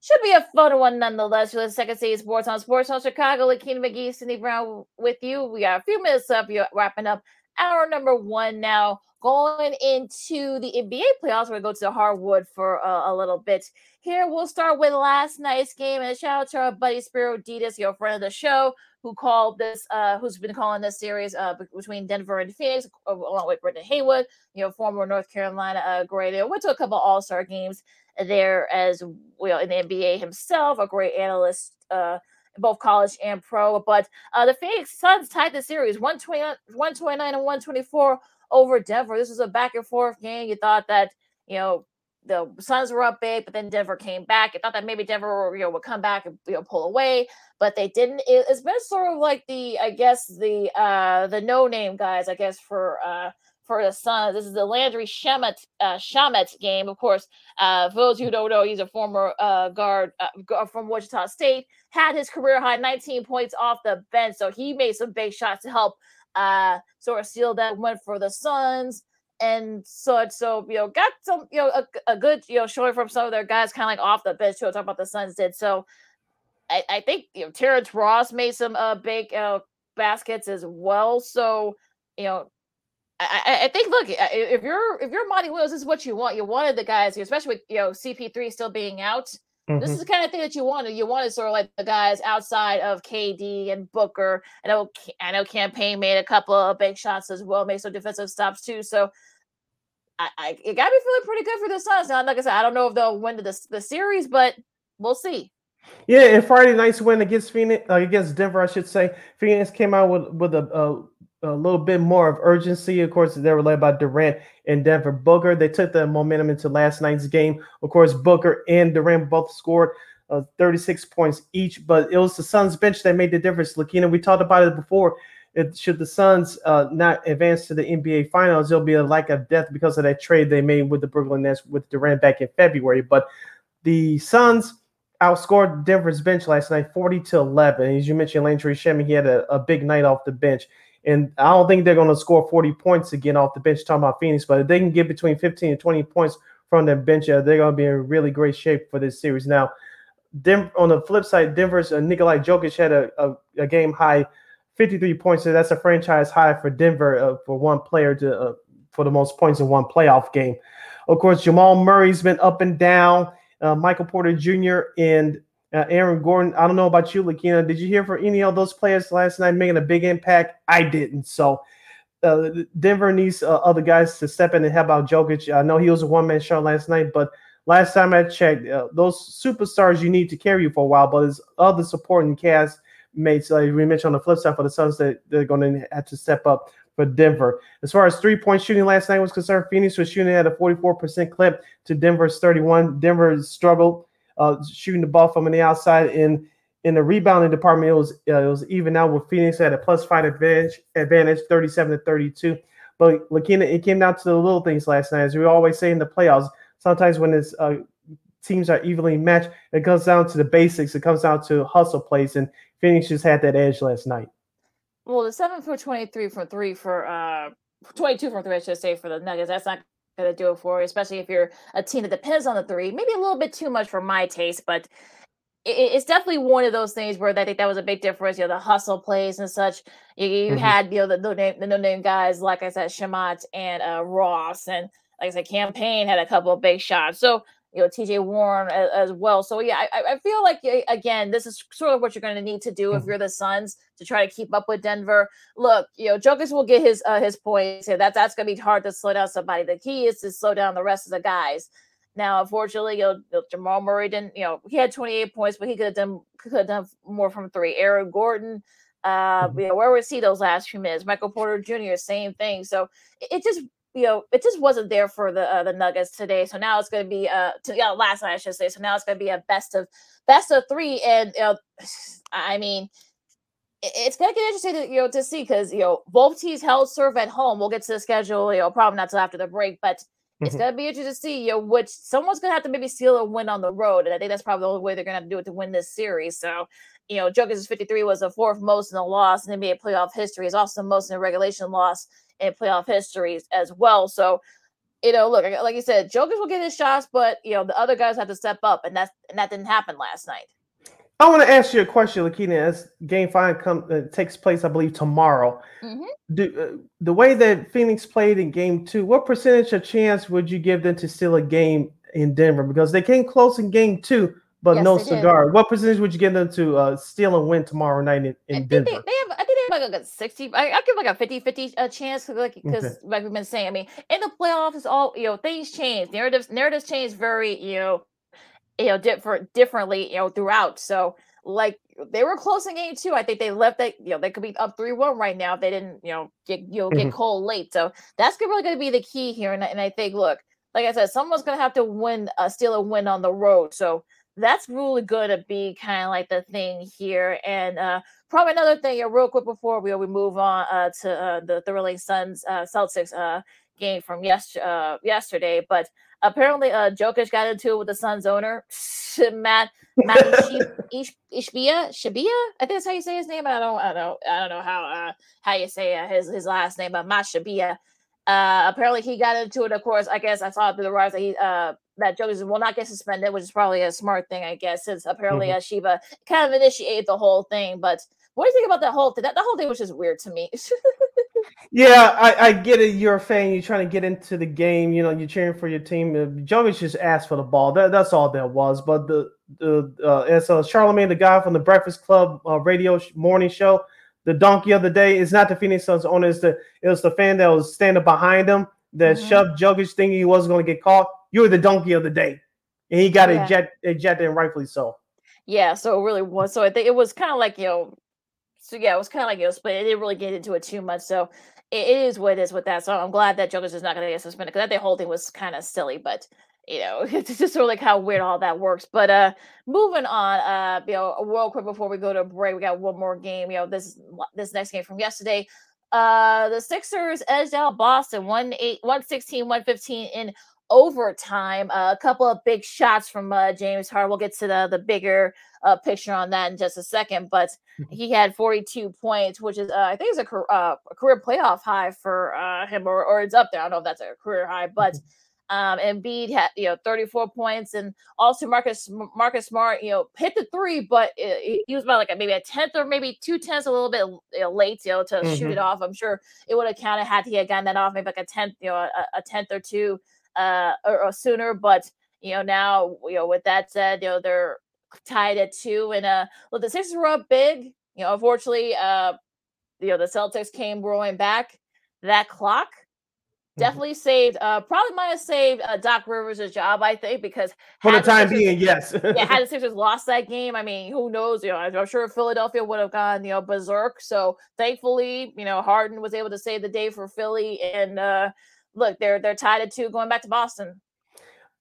should be a fun one nonetheless. You're listening to Second City Sports on SportsZone Chicago. Lakeena McGee, Cindy Brown with you. We got a few minutes up. You're wrapping up hour number one now. Going into the NBA playoffs, we're going to go to the hardwood for a little bit. Here, we'll start with last night's game. And a shout out to our buddy Spiro Ditas, your friend of the show, who called this, who's been calling this series between Denver and Phoenix, along with Brittany Haywood, former North Carolina great. Went to a couple All Star games there as well in the NBA himself, a great analyst, both college and pro. But the Phoenix Suns tied the series 129 and 124. Over Denver. This was a back and forth game. You thought that, the Suns were up big, but then Denver came back. You thought that maybe Denver would come back and pull away, but they didn't. It's been sort of like the no-name guys, for the Suns. This is the Landry Shamet game. Of course, for those who don't know, he's a former guard from Wichita State, had his career high 19 points off the bench. So he made some big shots to help sort of seal that went for the Suns and such. So, got some, a good, showing from some of their guys kind of like off the bench too. Talk about the Suns did. So I think, Terrence Ross made some big baskets as well. So, I think, look, if you're Monty Williams, this is what you want. You wanted the guys, especially with, CP3 still being out. Mm-hmm. This is the kind of thing that you wanted. You wanted sort of like the guys outside of KD and Booker. I know Campaign made a couple of big shots as well, made some defensive stops too. So it got me feeling pretty good for the Suns. Now, like I said, I don't know if they'll win the series, but we'll see. Yeah, and Friday night's win against Denver, I should say, Phoenix came out with a little bit more of urgency. Of course, they were led by Durant and Denver Booker. They took the momentum into last night's game. Of course, Booker and Durant both scored 36 points each, but it was the Suns bench that made the difference. Lakeena, we talked about it before. Should the Suns not advance to the NBA Finals, there'll be a lack of depth because of that trade they made with the Brooklyn Nets with Durant back in February. But the Suns outscored Denver's bench last night 40-11. As you mentioned, Landry Shamet, he had a big night off the bench. And I don't think they're going to score 40 points again off the bench, talking about Phoenix. But if they can get between 15 and 20 points from their bench, they're going to be in really great shape for this series. Now, on the flip side, Denver's Nikola Jokic had a game-high 53 points. So that's a franchise high for Denver for one player for the most points in one playoff game. Of course, Jamal Murray's been up and down. Michael Porter Jr. and Aaron Gordon, I don't know about you, Lakeena. Did you hear from any of those players last night making a big impact? I didn't. So Denver needs other guys to step in and help out Jokic. I know he was a one-man show last night, but last time I checked, those superstars you need to carry you for a while, but there's other supporting cast mates, like we mentioned on the flip side for the Suns, that they're going to have to step up for Denver. As far as three-point shooting last night was concerned, Phoenix was shooting at a 44% clip to Denver's 31%. Denver struggled shooting the ball from the outside. In the rebounding department, it was even out with Phoenix at a +5 advantage 37-32. But Lakeena, it came down to the little things last night. As we always say in the playoffs, sometimes when it's teams are evenly matched, it comes down to the basics. It comes down to hustle plays, and Phoenix just had that edge last night. Well, the 22 from three, I should say, for the Nuggets. That's not going to do it for you, especially if you're a team that depends on the three. Maybe a little bit too much for my taste, but it's definitely one of those things where I think that was a big difference. The hustle plays and such. You had the no-name guys, like I said, Shamet and Ross, and like I said, Campaign had a couple of big shots. So TJ Warren as well. So yeah, I feel like, again, this is sort of what you're going to need to do if you're the Suns to try to keep up with Denver. Look, Jokic will get his points here. That's going to be hard to slow down somebody. The key is to slow down the rest of the guys. Now, unfortunately, Jamal Murray didn't. He had 28 points, but he could have done more from three. Eric Gordon, where was he those last few minutes? Michael Porter Jr., same thing. So it just wasn't there for the Nuggets today. So now it's going to be last night I should say. So now it's going to be a best of three, and it's going to get interesting to see because both teams held serve at home. We'll get to the schedule, probably not till after the break, but. It's going to be interesting to see, which someone's going to have to maybe steal a win on the road. And I think that's probably the only way they're going to have to do it to win this series. So, Jokic's 53 was the fourth most in the loss in NBA playoff history. It's also the most in the regulation loss in playoff history as well. So, look, like you said, Jokic will get his shots, but, the other guys have to step up. And that didn't happen last night. I want to ask you a question, Lakeena, as Game 5 takes place, I believe, tomorrow. Mm-hmm. The way that Phoenix played in Game 2, what percentage of chance would you give them to steal a game in Denver? Because they came close in Game 2, but yes, no cigar. Did. What percentage would you give them to steal and win tomorrow night in Denver? I think they have like a 60. I'll give like a 50-50 chance because we've been saying, in the playoffs, it's all, things change. Narratives change very, differently, throughout. So like they were close in Game 2. I think they left that, they could be up 3-1 right now if they didn't, get cold late. So that's really going to be the key here. And I think, look, like I said, someone's going to have to win, steal a win on the road. So that's really going to be kind of like the thing here. And probably another thing, real quick before we move on to the Thrilling Suns Celtics game from yesterday, but. Apparently, Jokic got into it with the Suns owner, Matt Ishbia. I think that's how you say his name. I don't know how you say his last name, but Matt Ishbia. Apparently, he got into it. Of course, I guess I saw through the rise that that Jokic will not get suspended, which is probably a smart thing, I guess, since apparently Shiba kind of initiated the whole thing. But what do you think about that whole thing? That whole thing was just weird to me. Yeah, I get it. You're a fan. You're trying to get into the game. You're cheering for your team. Jokic just asked for the ball. That's all that was. But as Charlamagne, the guy from the Breakfast Club radio morning show, the donkey of the day, it's not the Phoenix Suns owner. It was the fan that was standing behind him that shoved Jokic thinking he wasn't going to get caught. You were the donkey of the day. And he got ejected, and rightfully so. Yeah, so it really was. So I think it was kind of like, it was kind of like but it didn't really get into it too much. So it is what it is with that. So I'm glad that Jokic is not going to get suspended because I think the whole thing was kind of silly. But it's just sort of like how weird all that works. But moving on, real quick before we go to break, we got one more game. This next game from yesterday, the Sixers edged out Boston 116-115 in overtime. A couple of big shots from James Harden. We'll get to the bigger picture on that in just a second, but he had 42 points, which is I think it's a career playoff high for him, or it's up there. I don't know if that's a career high, but Embiid had 34 points, and also Marcus Smart hit the three, but he was about like maybe a tenth or maybe 2/10 a little bit late to shoot it off. I'm sure it would have counted had he had gotten that off maybe like a tenth, a tenth or two. Or sooner, but now with that said, they're tied at 2, and the Sixers were up big. Unfortunately, the Celtics came roaring back. That clock definitely saved, probably might have saved Doc Rivers' job, I think, because for the time being, yes. Had the Sixers lost that game, who knows? I'm sure Philadelphia would have gone, berserk. So thankfully, Harden was able to save the day for Philly, and look, they're tied at 2 going back to Boston.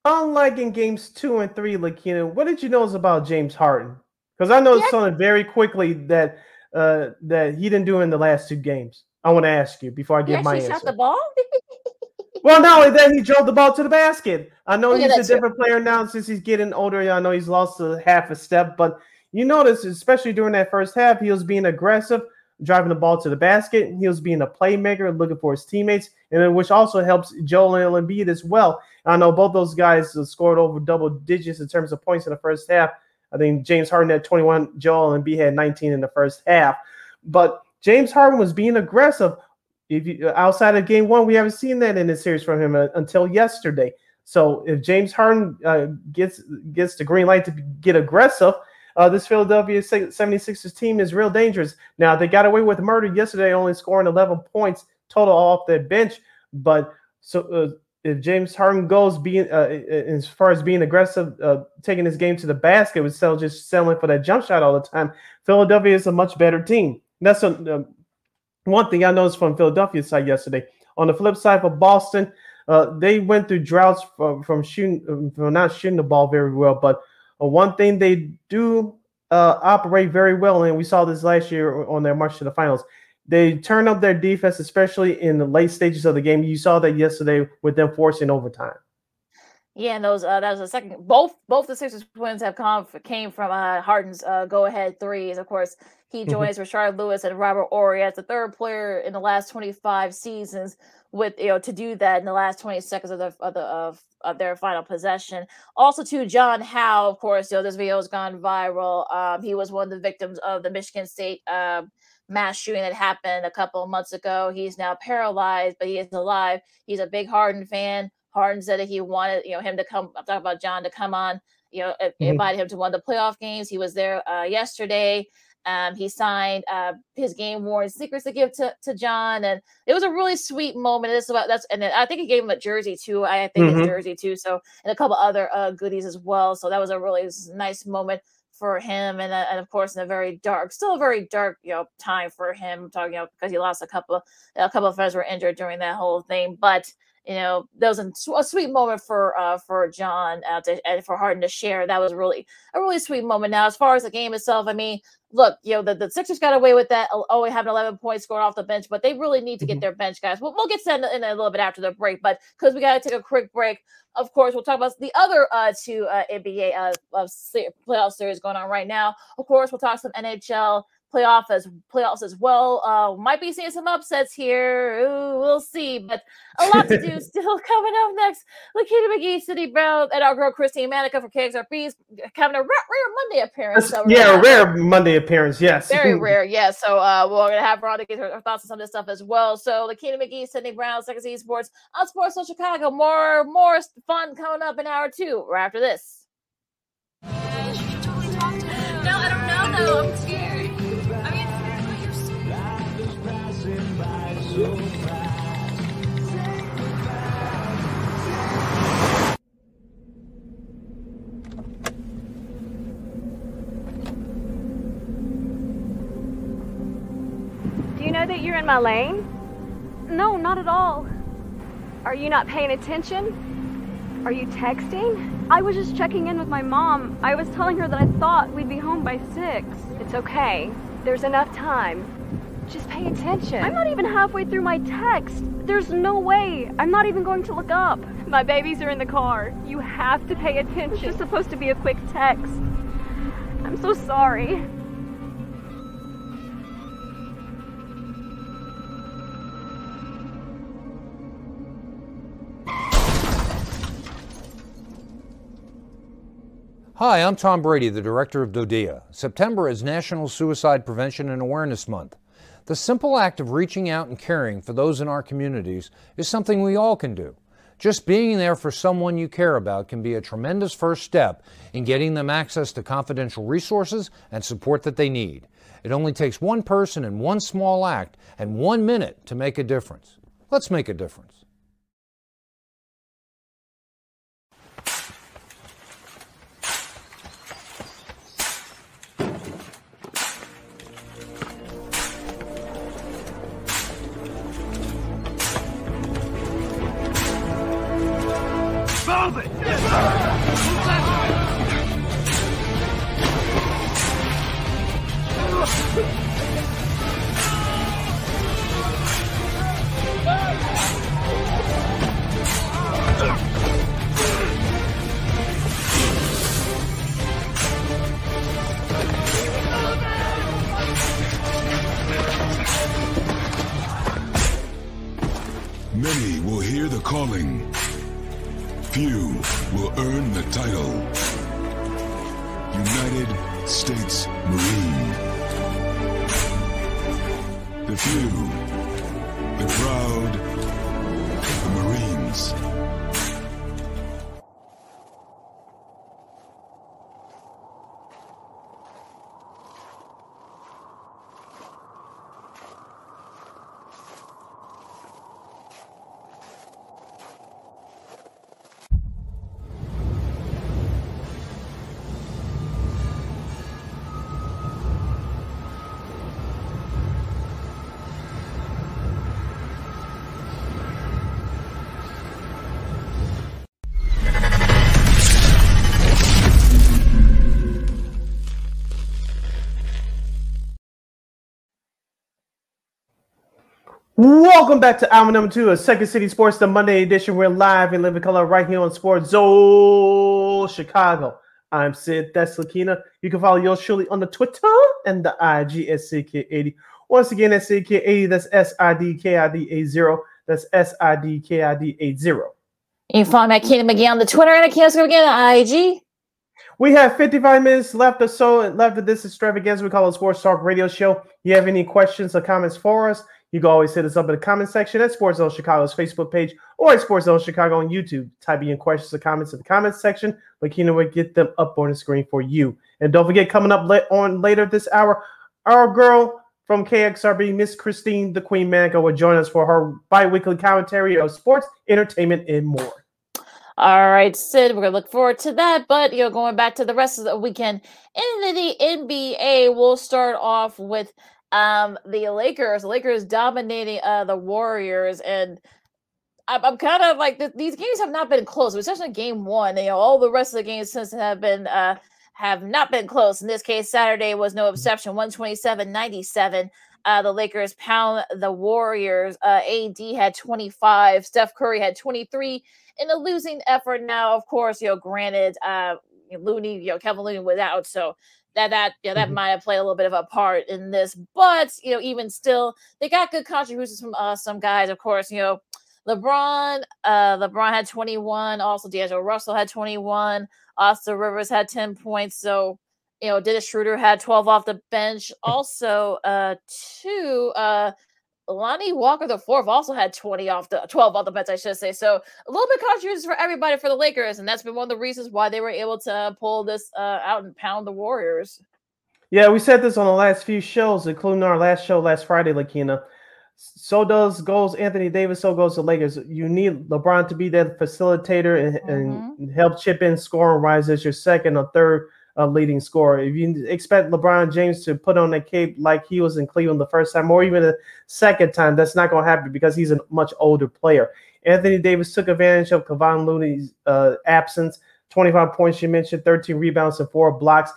Unlike in games 2 and 3, Lakeena, what did you notice about James Harden? Because I noticed something very quickly that he didn't do in the last 2 games. I want to ask you before I give my answer. He shot the ball? Well, no, then he drove the ball to the basket. I know he's a different player now since he's getting older. I know he's lost a half a step, but you notice, especially during that first half, he was being aggressive, driving the ball to the basket. He was being a playmaker and looking for his teammates, and which also helps Joel and Embiid as well. I know both those guys scored over double digits in terms of points in the first half. I think James Harden had 21, Joel and Embiid had 19 in the first half. But James Harden was being aggressive. Outside of game 1, we haven't seen that in this series from him until yesterday. So if James Harden gets the green light to get aggressive, this Philadelphia 76ers team is real dangerous. Now, they got away with murder yesterday, only scoring 11 points total off their bench. But so if James Harden goes being as far as being aggressive, taking his game to the basket, instead of just settling for that jump shot all the time, Philadelphia is a much better team. That's one thing I noticed from Philadelphia's side yesterday. On the flip side for Boston, they went through droughts from not shooting the ball very well, but one thing they do operate very well, and we saw this last year on their march to the finals, they turn up their defense, especially in the late stages of the game. You saw that yesterday with them forcing overtime. Yeah, and those that was the second. Both the Sixers wins came from Harden's go-ahead threes. Of course, he joins Rashard Lewis and Robert Horry as the third player in the last 25 seasons with to do that in the last 20 seconds of their final possession. Also, to John Howe, of course, this video has gone viral. He was one of the victims of the Michigan State mass shooting that happened a couple of months ago. He's now paralyzed, but he is alive. He's a big Harden fan. Harden said that he wanted, him to come. I'm talking about John to come on. Invited him to one of the playoff games. He was there yesterday. He signed his game-worn sneakers to give to John, and it was a really sweet moment. And then I think he gave him a jersey too. I think his jersey too. So, and a couple other goodies as well. So that was a really nice moment for him, and of course, in a very dark, time for him. I'm talking because he lost a couple of friends were injured during that whole thing, but. That was a sweet moment for John and for Harden to share. That was a really sweet moment. Now, as far as the game itself, I mean, look, the Sixers got away with that. Oh, we have an 11 points scored off the bench, but they really need to get their bench guys. We'll get to that in a little bit after the break, but because we got to take a quick break, of course, we'll talk about the other two NBA playoff series going on right now. Of course, we'll talk some NHL playoffs as well. Might be seeing some upsets here. Ooh, we'll see, but a lot to do still. Coming up next, Lakeena McGee, City Brown, and our girl Christine Manika for KXRB's having a rare Monday appearance. So rare Monday appearance, yes. Very rare, yes. So we're going to have Veronica get her thoughts on some of this stuff as well. So Lakeena McGee, Sydney Brown, Second City Sports on SportsZone Chicago. More fun coming up in hour two. We're after this. No, I don't know though. I'm scared. That you're in my lane? No, not at all. Are you not paying attention? Are you texting? I was just checking in with my mom. I was telling her that I thought we'd be home by 6. It's okay. There's enough time. Just pay attention. I'm not even halfway through my text. There's no way. I'm not even going to look up. My babies are in the car. You have to pay attention. It's just supposed to be a quick text. I'm so sorry. Hi, I'm Tom Brady, the director of DODEA. September is National Suicide Prevention and Awareness Month. The simple act of reaching out and caring for those in our communities is something we all can do. Just being there for someone you care about can be a tremendous first step in getting them access to confidential resources and support that they need. It only takes one person and one small act and 1 minute to make a difference. Let's make a difference. Many will hear the calling. Few will earn the title. United States Marine. The few, the proud, the Marines. Welcome back to hour number 2 of Second City Sports, the Monday edition. We're live in living color right here on SportsZone Chicago. I'm Sid. That's Lakeena. You can follow yours truly on the Twitter and the IG at SidKid80. Once again, that's SidKid80. That's SIDKID80. That's SIDKID80. You can follow me at Lakeena McGee on the Twitter and at KXRB Radio on the IG. We have 55 minutes left or so left of this extravaganza we call a Sports Talk Radio Show. You have any questions or comments for us, you can always hit us up in the comment section at SportsZone Chicago's Facebook page or at SportsZone Chicago on YouTube. Type in questions or comments in the comments section. Lakeena will get them up on the screen for you. And don't forget, coming up later this hour, our girl from KXRB, Miss Christine the Queen Manika, will join us for her bi-weekly commentary of sports, entertainment, and more. All right, Sid, we're going to look forward to that. But, you know, going back to the rest of the weekend in the NBA, we'll start off with the Lakers. The Lakers dominating the Warriors. And I'm kind of like, these games have not been close. It was actually game one. You know, all the rest of the games since have been have not been close. In this case, Saturday was no exception, 127-97. The Lakers pound the Warriors. AD had 25. Steph Curry had 23 in a losing effort. Now, of course, you know, granted, Looney, you know, Kevin Looney was out, so that might have played a little bit of a part in this. But you know, even still, they got good contributions from some guys. Of course, you know, LeBron had 21. Also, D'Angelo Russell had 21. Austin Rivers had 10 points. So, you know, Dennis Schroeder had 12 off the bench. Also, Lonnie Walker the fourth also had 12 off the bench, I should say. So a little bit contributions for everybody for the Lakers, and that's been one of the reasons why they were able to pull this out and pound the Warriors. Yeah, we said this on the last few shows, including our last show last Friday, Lakeena. So goes Anthony Davis, so goes the Lakers. You need LeBron to be that facilitator and help chip in, scoring wise as your second or third leading scorer. If you expect LeBron James to put on a cape like he was in Cleveland the first time or even the second time, that's not going to happen because he's a much older player. Anthony Davis took advantage of Kevon Looney's absence, 25 points you mentioned, 13 rebounds and 4 blocks.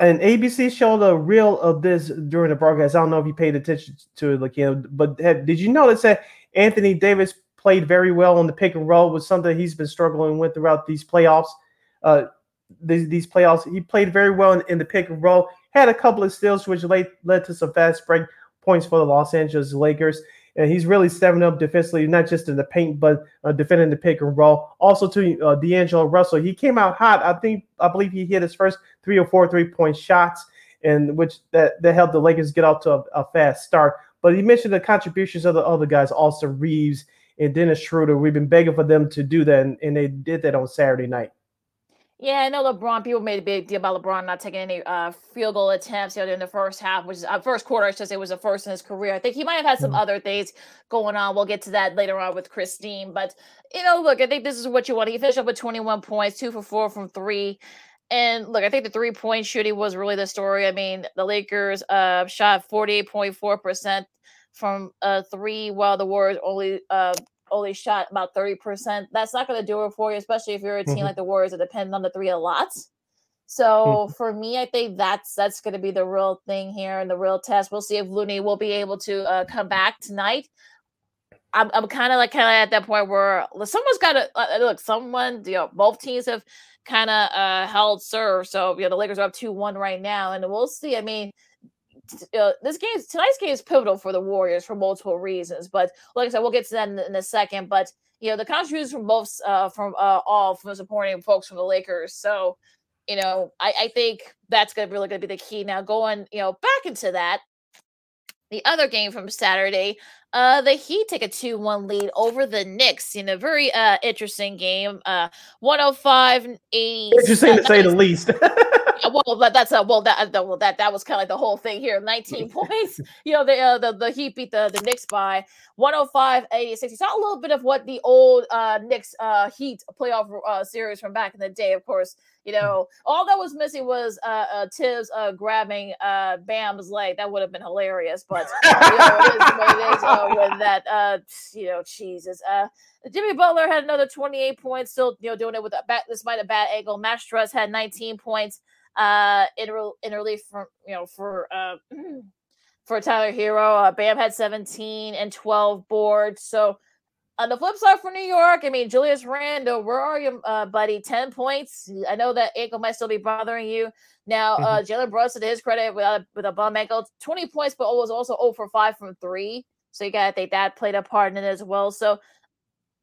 And ABC showed a reel of this during the broadcast. I don't know if you paid attention to it, Lakeena, but did you notice that Anthony Davis played very well on the pick and roll, with something he's been struggling with throughout these playoffs? These playoffs, he played very well in the pick and roll, had a couple of steals, which led to some fast break points for the Los Angeles Lakers. And he's really stepping up defensively, not just in the paint, but defending the pick and roll. Also to D'Angelo Russell, he came out hot. I believe he hit his first 3 or 4 3-point shots, and which that helped the Lakers get off to a fast start. But he mentioned the contributions of the other guys, Austin Reeves and Dennis Schroeder. We've been begging for them to do that, and they did that on Saturday night. Yeah, I know LeBron, people made a big deal about LeBron not taking any field goal attempts, you know, in the first half, which is first quarter, I should say, was the first in his career. I think he might have had some other things going on. We'll get to that later on with Christine. But, you know, look, I think this is what you want. He finished up with 21 points, 2 for 4 from 3. And, look, I think the 3-point shooting was really the story. I mean, the Lakers shot 48.4% from 3, while the Warriors only shot about 30%. That's not going to do it for you, especially if you're a team like the Warriors that depend on the 3 a lot. So for me, I think that's going to be the real thing here and the real test. We'll see if Looney will be able to come back tonight. I'm kind of at that point where someone's got to look. Someone, you know, both teams have kind of held serve. So you know, the Lakers are up 2-1 right now, and we'll see. I mean, tonight's game is pivotal for the Warriors for multiple reasons, but like I said, we'll get to that in a second. But you know, the contributions from both from supporting folks from the Lakers. So you know, I think that's really going to be the key. Now going, you know, back into that, the other game from Saturday, the Heat take a 2-1 lead over the Knicks in a very interesting game, 105-80. Interesting to say the least. That was kind of like the whole thing here. 19 points. You know, the Heat beat the Knicks by 105-86. You saw a little bit of what the old Knicks Heat playoff series from back in the day. Of course, you know, all that was missing was Tibbs grabbing Bam's leg. That would have been hilarious, but you know, it is what it is with that. You know, Jesus. Jimmy Butler had another 28 points. Still, you know, doing it with despite a bad angle. Max Strus had 19 points. In relief from for Tyler Hero. Bam had 17 and 12 boards. So on the flip side for New York, I mean, Julius Randle, where are you, buddy? 10 points. I know that ankle might still be bothering you. Now, Jalen Brunson, to his credit, with a bum ankle, 20 points, but was also 0 for 5 from 3. So you got to think that played a part in it as well. So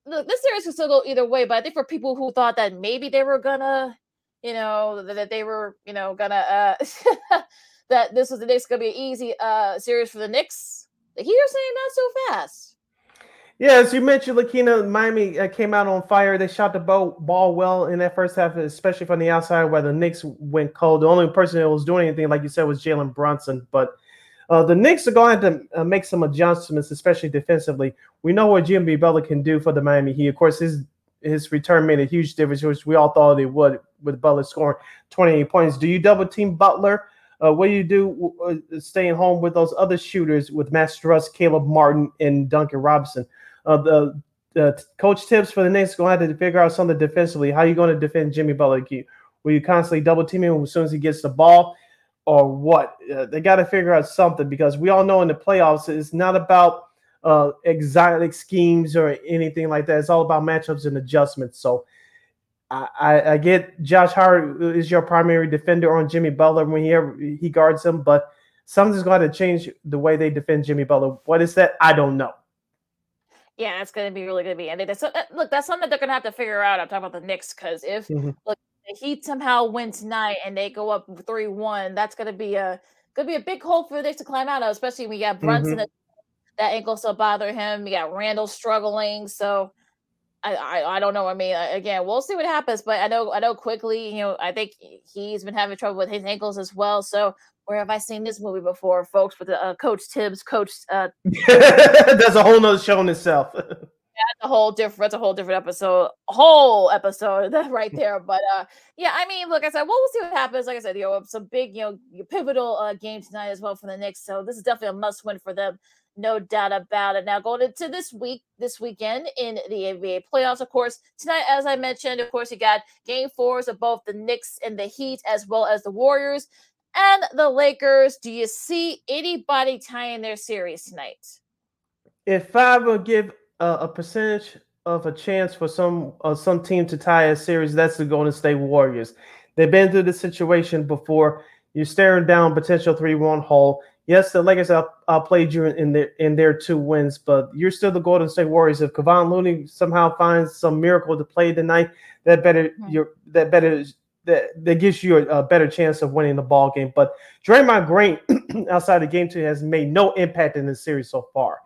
look, this series could still go either way, but I think for people who thought that maybe they were going to, that this was the Knicks going to be an easy series for the Knicks, you're saying not so fast. Yeah, as you mentioned, Lakeena, Miami came out on fire. They shot the ball well in that first half, especially from the outside where the Knicks went cold. The only person that was doing anything, like you said, was Jalen Brunson. But the Knicks are going to have to make some adjustments, especially defensively. We know what Jimmy Butler can do for the Miami Heat. Of course, his return made a huge difference, which we all thought it would, with Butler scoring 28 points. Do you double-team Butler? What do you do staying home with those other shooters with Matt Strus, Caleb Martin, and Duncan Robinson? Coach Tibbs for the Knicks is going to have to figure out something defensively. How are you going to defend Jimmy Butler? Will you constantly double-team him as soon as he gets the ball or what? They got to figure out something because we all know in the playoffs it's not about exotic schemes or anything like that. It's all about matchups and adjustments. So I get Josh Hart is your primary defender on Jimmy Butler when he guards him, but something's going to change the way they defend Jimmy Butler. What is that? I don't know. Yeah, that's going to be really good. Look, that's something they're going to have to figure out. I'm talking about the Knicks because if look, the Heat somehow win tonight and they go up 3-1, that's going to be a big hole for the Knicks to climb out of, especially when you got Brunson. That ankle still bothering him. You got Randall struggling. So I don't know. I mean, again, we'll see what happens. But I know quickly, I think he's been having trouble with his ankles as well. So where have I seen this movie before, folks, with Coach Tibbs, Coach that's a whole nother show in itself. That's a whole different episode. Whole episode right there. But yeah, I mean, look, I said, we'll see what happens. Like I said, some big, pivotal game tonight as well for the Knicks. So this is definitely a must win for them. No doubt about it. Now, going into this weekend in the NBA playoffs, of course, tonight, as I mentioned, of course, you got game 4s of both the Knicks and the Heat, as well as the Warriors and the Lakers. Do you see anybody tying their series tonight? If I would give a percentage of a chance for some team to tie a series, that's the Golden State Warriors. They've been through this situation before. You're staring down potential 3-1 hole. Yes, the Lakers outplayed you in their 2 wins, but you're still the Golden State Warriors. If Kevon Looney somehow finds some miracle to play tonight, that gives you a better chance of winning the ball game. But Draymond Green, outside of game 2, has made no impact in this series so far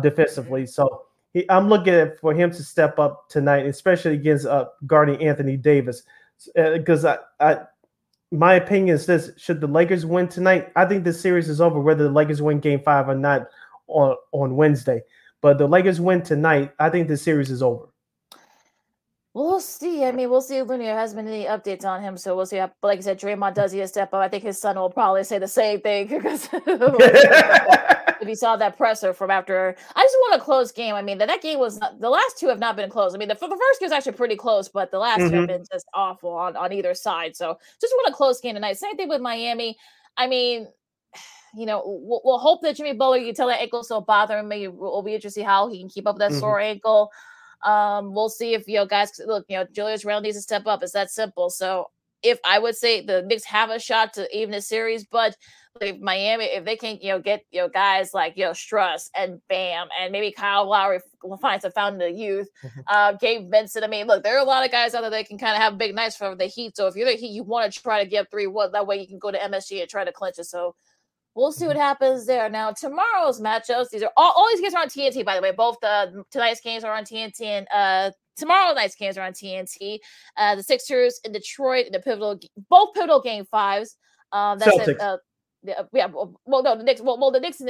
defensively. So I'm looking at for him to step up tonight, especially against guarding Anthony Davis, because my opinion is this: should the Lakers win tonight, I think this series is over, whether the Lakers win game 5 or not on Wednesday. But the Lakers win tonight, I think this series is over. We'll see. I mean, we'll see if Looney has been any updates on him. So we'll see. But like I said, Draymond does need a step up. I think his son will probably say the same thing because if he saw that presser from after. I just want a close game. I mean, that game was not, the last 2 have not been close. I mean, the first game was actually pretty close, but the last 2 have been just awful on either side. So just want a close game tonight. Same thing with Miami. I mean, we'll hope that Jimmy Butler, you can tell that ankle still bothering me. We'll be interested to see how he can keep up with that sore ankle. We'll see if guys look. Julius Randle needs to step up. It's that simple. So if I would say the Knicks have a shot to even the series, but if Miami, if they can't, get guys like Struss and Bam and maybe Kyle Lowry will find some fountain of youth. Gabe Vincent. I mean, look, there are a lot of guys out there that can kind of have big nights for the Heat. So if you're the Heat, you want to try to get 3-1. That way you can go to MSG and try to clinch it. So we'll see what happens there. Now, tomorrow's matchups, these are all these games are on TNT, by the way. Both tonight's games are on TNT and tomorrow night's games are on TNT. The Sixers in Detroit, both pivotal game 5s. That's Celtics. The Knicks. Well, the Knicks and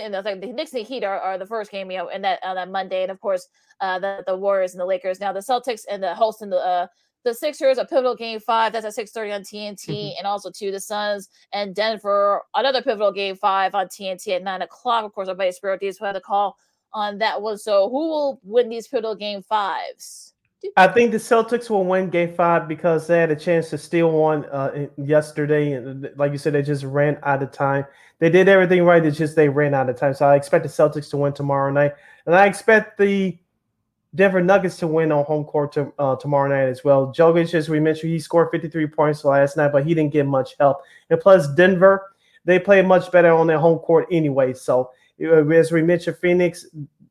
the Heat are the first game, on that Monday, and of course, the Warriors and the Lakers. Now, the Celtics and the host and the Sixers, a pivotal game 5. That's at 6:30 on TNT, and also to the Suns and Denver, another pivotal game 5 on TNT at 9:00. Of course, our buddy Spiro Diaz had the call on that one. So, who will win these pivotal game 5s? I think the Celtics will win Game 5 because they had a chance to steal one yesterday. And like you said, they just ran out of time. They did everything right. It's just they ran out of time. So I expect the Celtics to win tomorrow night. And I expect the Denver Nuggets to win on home court tomorrow night as well. Jokic, as we mentioned, he scored 53 points last night, but he didn't get much help. And plus Denver, they play much better on their home court anyway. So as we mentioned, Phoenix,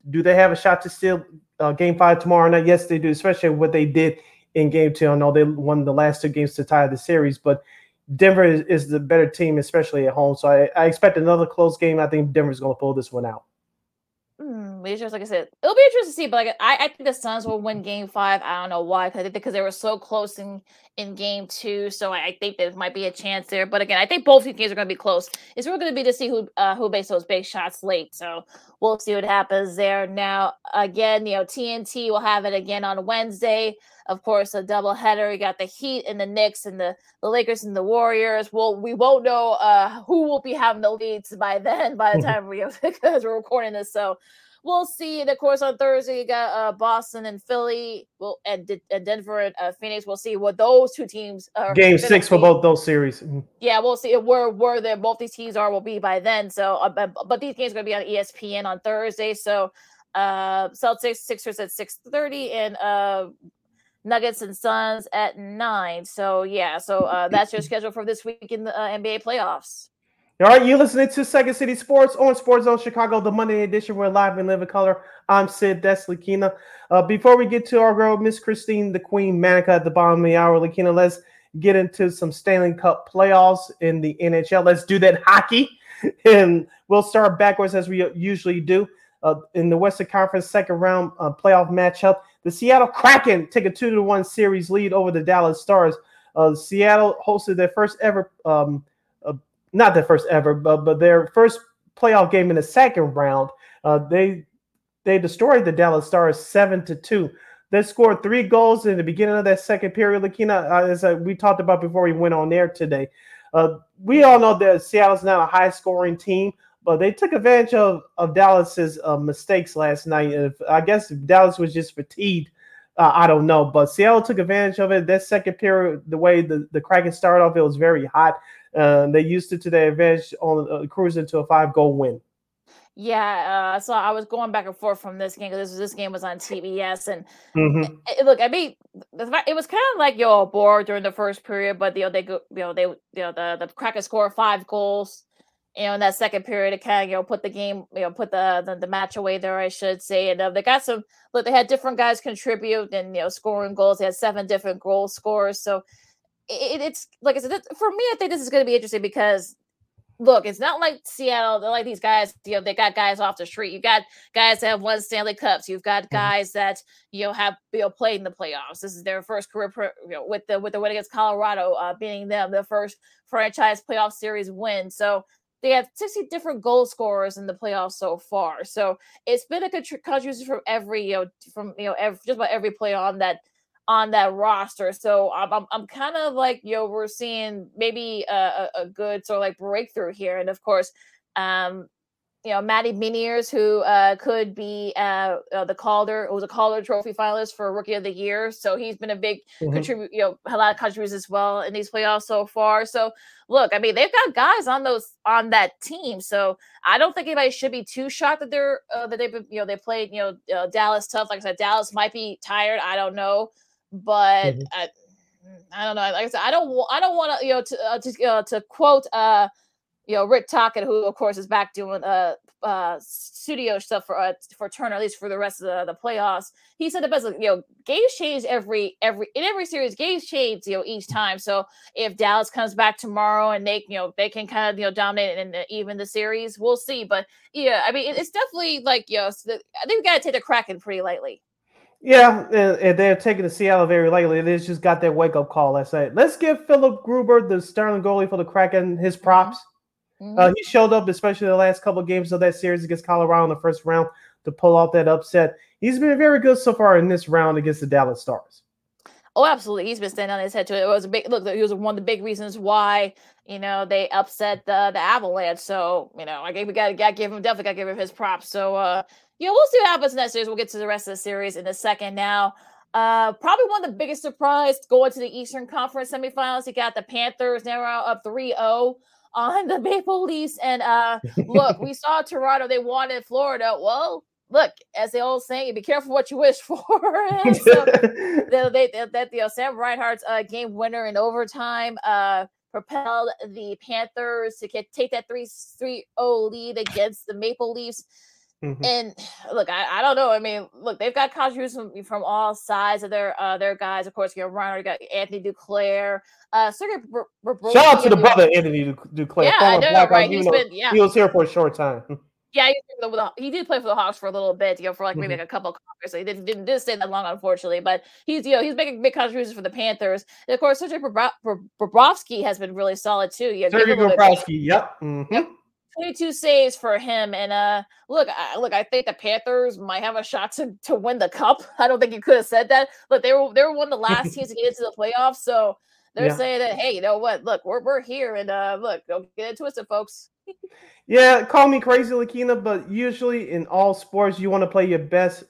do they have a shot to steal Game 5 tomorrow night? Yes, they do, especially what they did in Game 2. I know they won the last two games to tie the series, but Denver is the better team, especially at home. So I expect another close game. I think Denver's going to pull this one out. Like I said, it'll be interesting to see, but like, I think the Suns will win Game 5. I don't know why, because they were so close in Game 2, so I think there might be a chance there. But again, I think both these games are going to be close. It's really going to be to see who makes those big shots late, so we'll see what happens there. Now, again, TNT will have it again on Wednesday. Of course, a doubleheader. You got the Heat and the Knicks and the Lakers and the Warriors. Well, we won't know who will be having the leads by the time because we're recording this, so we'll see. And of course, on Thursday, you got Boston and Philly. Well, and Denver and Phoenix. We'll see what those two teams are. Game 6 for both those series. Yeah, we'll see where both these teams will be by then. So, but these games are going to be on ESPN on Thursday. So, Celtics, Sixers at 6:30, and Nuggets and Suns at 9. So, yeah. So that's your schedule for this week in the NBA playoffs. All right, you're listening to Second City Sports on SportsZone Chicago, the Monday edition. We're live and live in color. I'm Sid. That's Lakeena. Before we get to our girl, Miss Christine, the Queen Manika, at the bottom of the hour, Lakeena, let's get into some Stanley Cup playoffs in the NHL. Let's do that hockey, and we'll start backwards as we usually do. In the Western Conference second round playoff matchup, the Seattle Kraken take a 2-1 series lead over the Dallas Stars. Seattle hosted their first ever not their first ever, but their first playoff game in the second round. They destroyed the Dallas Stars 7-2. They scored 3 goals in the beginning of that second period. Lakeena, as we talked about before we went on air today, we all know that Seattle's not a high-scoring team, but they took advantage of Dallas's mistakes last night. And I guess Dallas was just fatigued. I don't know, but Seattle took advantage of it. That second period, the way the Kraken started off, it was very hot. They used it to their advantage on cruising to a 5-goal win. Yeah, so I was going back and forth from this game because this game was on TBS, and look, I mean, it was kind of like bored during the first period, but the Kraken scored 5 goals. In that second period, it kind of put the game, put the match away there, I should say. And they got some. Look, they had different guys contribute and scoring goals. They had 7 different goal scorers. So it's like I said, for me, I think this is going to be interesting because look, it's not like Seattle. They're like these guys. They got guys off the street. You got guys that have won Stanley Cups. You've got guys that have played in the playoffs. This is their first career with the win against Colorado, beating them, their first franchise playoff series win. So they have 60 different goal scorers in the playoffs so far. So it's been a contribution from every, just about every player on that roster. So I'm kind of like, we're seeing maybe a good sort of like breakthrough here. And of course, Matty Beniers, who could be the Calder, was a Calder Trophy finalist for Rookie of the Year, so he's been a big contributor, a lot of contributors as well in these playoffs so far. So look, I mean, they've got guys on that team, so I don't think anybody should be too shocked that they're they played Dallas tough. Like I said, Dallas might be tired. I don't know, but I don't know. Like I said, I don't want to quote Rick Tocchet, who of course is back doing studio stuff for Turner, at least for the rest of the playoffs. He said the best, games change every series. Games change, each time. So if Dallas comes back tomorrow and they they can kind of dominate and even the series, we'll see. But yeah, I mean it's definitely like I think we gotta take the Kraken pretty lightly. Yeah, and they're taking the Seattle very lightly. They just got their wake up call last night. Let's give Philip Gruber, the starting goalie for the Kraken, his props. He showed up, especially the last couple of games of that series against Colorado in the first round, to pull out that upset. He's been very good so far in this round against the Dallas Stars. Oh, absolutely. He's been standing on his head to it. It was a big look. He was one of the big reasons why, they upset the Avalanche. So, I think we definitely got to give him his props. So, we'll see what happens in that series. We'll get to the rest of the series in a second now. Probably one of the biggest surprises going to the Eastern Conference semifinals. You got the Panthers now up 3-0 on the Maple Leafs. And look, we saw Toronto, they won in Florida. Well, look, as they all say, be careful what you wish for. So the Sam Reinhart's game winner in overtime propelled the Panthers to take that 3-0 lead against the Maple Leafs. Mm-hmm. And look, I don't know. I mean, look, they've got contributions from all sides of their guys. Of course, you know, Reinhart, you got Anthony Duclair. Shout out to the brother, Anthony Duclair. Yeah, I know, right? He was here for a short time. Yeah, he did play for the Hawks for a little bit, you know, for like maybe like a couple of conferences. So he didn't stay that long, unfortunately. But he's making big contributions for the Panthers. And of course, Sergei Bobrovsky has been really solid too. You know, Sergei Bobrovsky, yep. Mm-hmm. Yep. 22 saves for him, and I think the Panthers might have a shot to win the Cup. I don't think you could have said that, but they were one of the last teams to get into the playoffs, so they're saying that, hey, you know what? Look, we're here, and look, don't get it twisted, folks. Yeah, call me crazy, Lakeena, but usually in all sports, you want to play your best.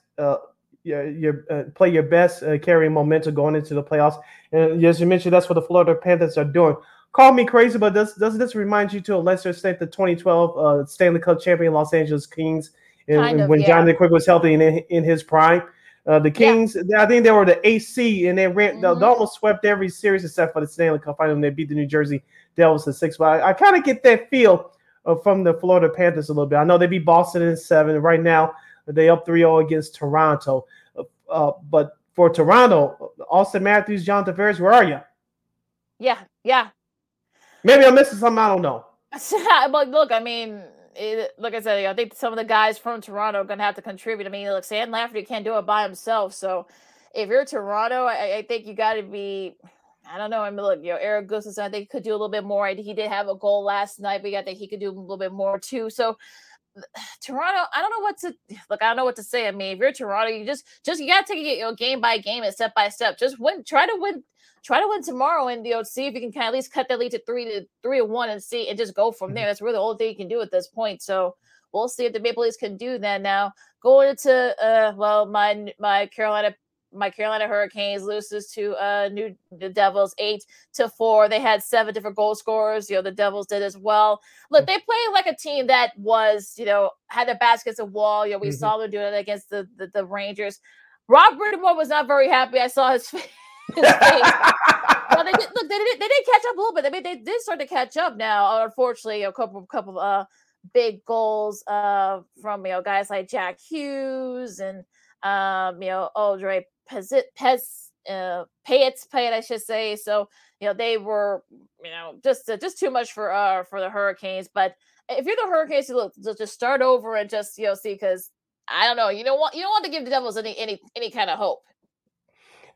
Carrying momentum going into the playoffs, and as you mentioned, that's what the Florida Panthers are doing. Call me crazy, but doesn't this remind you to a lesser extent the 2012 Stanley Cup champion Los Angeles Kings when Jonathan Quick was healthy and in his prime? The Kings, I think they were the AC, and they almost swept every series except for the Stanley Cup final, and they beat the New Jersey Devils in 6. But I kind of get that feel from the Florida Panthers a little bit. I know they beat Boston in 7. Right now, they up 3-0 against Toronto. But for Toronto, Austin Matthews, John Tavares, where are you? Yeah. Maybe I'm missing something. I don't know. But look, I mean, like I said, I think some of the guys from Toronto are going to have to contribute. I mean, look, Sam Lafferty can't do it by himself. So if you're Toronto, I think you got to be, I don't know. I mean, look, you know, Eric Gustafson, I think he could do a little bit more. He did have a goal last night, but I think he could do a little bit more too. So Toronto, I don't know what to say. I mean, if you're Toronto, you just you got to take it, you know, game by game and step by step. Just win, try to win tomorrow, and you know, see if you can kind of at least cut that lead to 3-1, and see and just go from there. That's really the only thing you can do at this point. So we'll see if the Maple Leafs can do that now. Going into my Carolina Hurricanes loses to the Devils 8-4. They had 7 different goal scorers. You know, the Devils did as well. Look, they played like a team that was, you know, had their backs against the wall. You know, we saw them doing it against the Rangers. Rob Brindamore was not very happy. I saw his face. Well, they did catch up a little bit. I mean, they did start to catch up now. Unfortunately, a couple of big goals from, you know, guys like Jack Hughes and you know, Andre Payet, I should say. So, you know, they were, you know, just too much for the Hurricanes. But if you're the Hurricanes, look, just start over and just, you know, see, because I don't know, you don't want to give the Devils any kind of hope.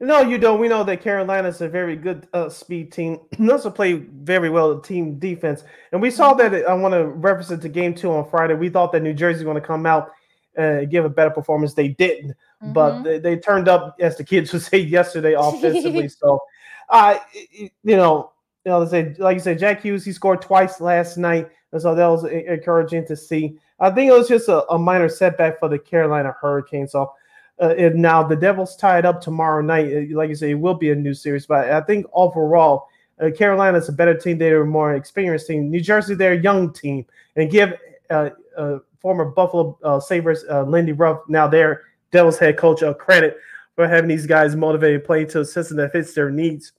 No, you don't. We know that Carolina's a very good speed team. They also play very well team defense. And we saw that, I want to reference it to Game 2 on Friday. We thought that New Jersey was going to come out and give a better performance. They didn't. Mm-hmm. But they turned up, as the kids would say yesterday, offensively. So, like you said, Jack Hughes, he scored twice last night. And so that was encouraging to see. I think it was just a minor setback for the Carolina Hurricanes. So, and now the Devils tie it up tomorrow night. Like you say, it will be a new series. But I think overall, Carolina's a better team. They're a more experienced team. New Jersey, they're a young team. And give former Buffalo Sabres, Lindy Ruff, now their Devils head coach, credit for having these guys motivated to play to a system that fits their needs.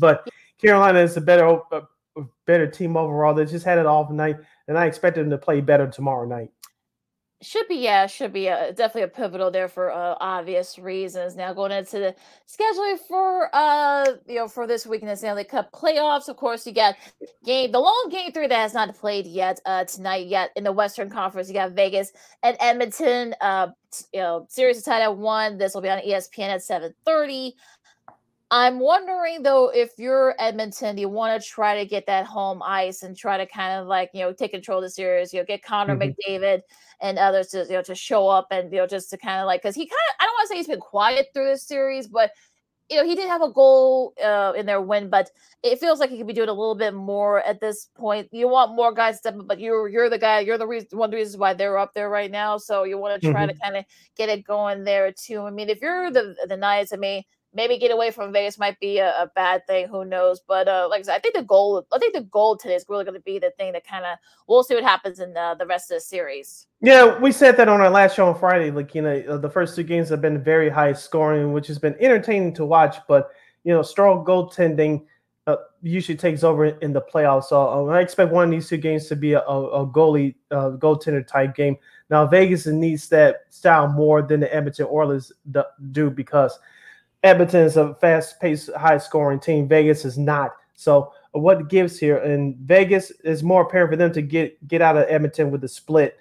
But Carolina is a better team overall. They just had it off night, and I expect them to play better tomorrow night. Should be definitely a pivotal there for obvious reasons. Now going into the scheduling for for this week in the Stanley Cup playoffs, of course you got game 3 that has not played yet tonight yet in the Western Conference. You got Vegas and Edmonton. Series is tied at 1. This will be on ESPN at 7:30. I'm wondering, though, if you're Edmonton, you want to try to get that home ice and try to kind of like, you know, take control of the series, you know, get Connor McDavid and others to, you know, to show up and, you know, just to kind of like, because he kind of, I don't want to say he's been quiet through this series, but you know, he did have a goal in their win, but it feels like he could be doing a little bit more at this point. You want more guys to step up, but you're the guy. You're the reason, one of the reasons why they're up there right now. So you want to try to kind of get it going there too. I mean, if you're the Knights, I mean, maybe get away from Vegas might be a bad thing. Who knows? But like I said, I think the goal today is really going to be the thing that kind of we'll see what happens in the rest of the series. Yeah, we said that on our last show on Friday. Like, you know, the first two games have been very high scoring, which has been entertaining to watch. But you know, strong goaltending usually takes over in the playoffs. So I expect one of these two games to be a goalie goaltender type game. Now Vegas needs that style more than the Edmonton Oilers do because Edmonton is a fast-paced, high-scoring team. Vegas is not. So what gives here? And Vegas is more apparent for them to get out of Edmonton with a split.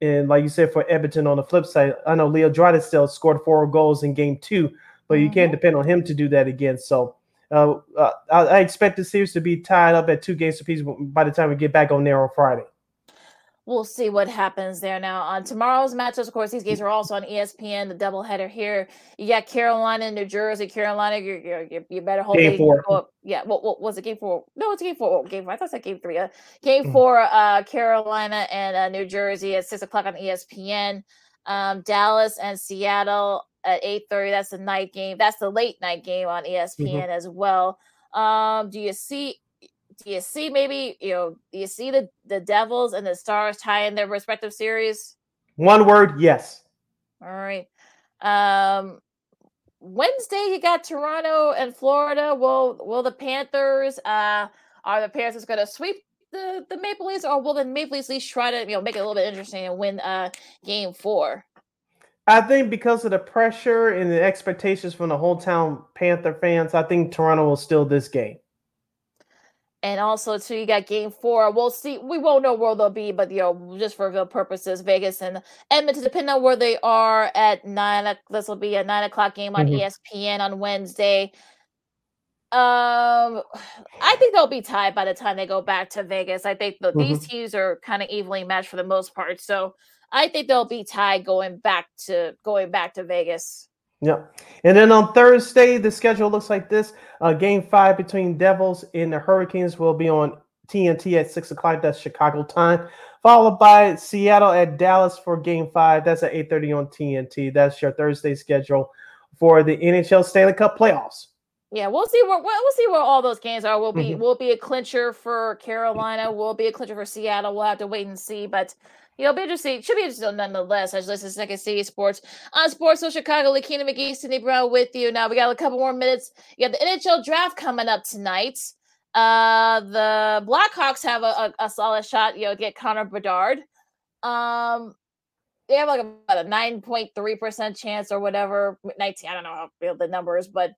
And like you said, for Edmonton on the flip side, I know Leo Draisaitl scored 4 goals in Game 2, but you can't depend on him to do that again. So I expect the series to be tied up at 2 games apiece by the time we get back on there on Friday. We'll see what happens there. Now, on tomorrow's matchups, of course, these games are also on ESPN, the doubleheader here. You got Carolina and New Jersey. Carolina, you better hold it. Game 4. Yeah, what was it? Game 4? No, it's game 4. Oh, game 4. I thought it said game 3. Game 4, Carolina and New Jersey at 6 o'clock on ESPN. Dallas and Seattle at 8:30. That's the night game. That's the late night game on ESPN as well. Do you see the Devils and the Stars tie in their respective series? One word, yes. All right. Wednesday, you got Toronto and Florida. Will the Panthers are the Panthers going to sweep the Maple Leafs, or will the Maple Leafs at least try to make it a little bit interesting and win Game 4? I think because of the pressure and the expectations from the whole town Panther fans, I think Toronto will steal this game. And also, too, you got Game 4. We'll see. We won't know where they'll be, but, just for good purposes, Vegas and Edmonton, depending on where they are at 9, this will be a 9 o'clock game on ESPN on Wednesday. I think they'll be tied by the time they go back to Vegas. I think these teams are kind of evenly matched for the most part. So I think they'll be tied going back to Vegas. Yeah. And then on Thursday, the schedule looks like this. Game 5 between Devils and the Hurricanes will be on TNT at 6 o'clock. That's Chicago time. Followed by Seattle at Dallas for Game 5. That's at 8:30 on TNT. That's your Thursday schedule for the NHL Stanley Cup playoffs. Yeah, we'll see where all those games are. We'll be a clincher for Carolina. We'll be a clincher for Seattle. We'll have to wait and see, but it'll be interesting. Should be interesting nonetheless. As listen to Second City Sports on SportsZone Chicago. Lakeena McGee, Sydney Brown with you. Now we got a couple more minutes. You got the NHL draft coming up tonight. The Blackhawks have a solid shot. To get Connor Bedard. They have about a 9.3% chance or whatever. 19. I don't know how real the number is, but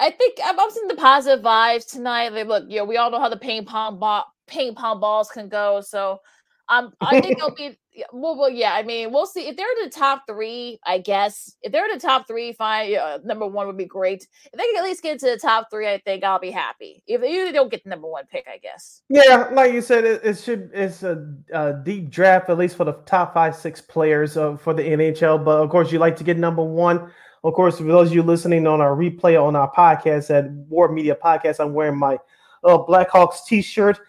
I think I'm seeing the positive vibes tonight. They look, we all know how the ping pong balls can go. So I think they'll be well. Yeah, I mean, we'll see if they're in the top 3. I guess if they're in the top 3, fine. Number 1 would be great. If they can at least get to the top 3, I think I'll be happy. If you don't get the number 1 pick, I guess. Yeah, like you said, it's a deep draft at least for the top 5-6 players for the NHL. But of course, you like to get number 1. Of course, for those of you listening on our replay on our podcast at WARR Media Podcast, I'm wearing my Blackhawks T-shirt.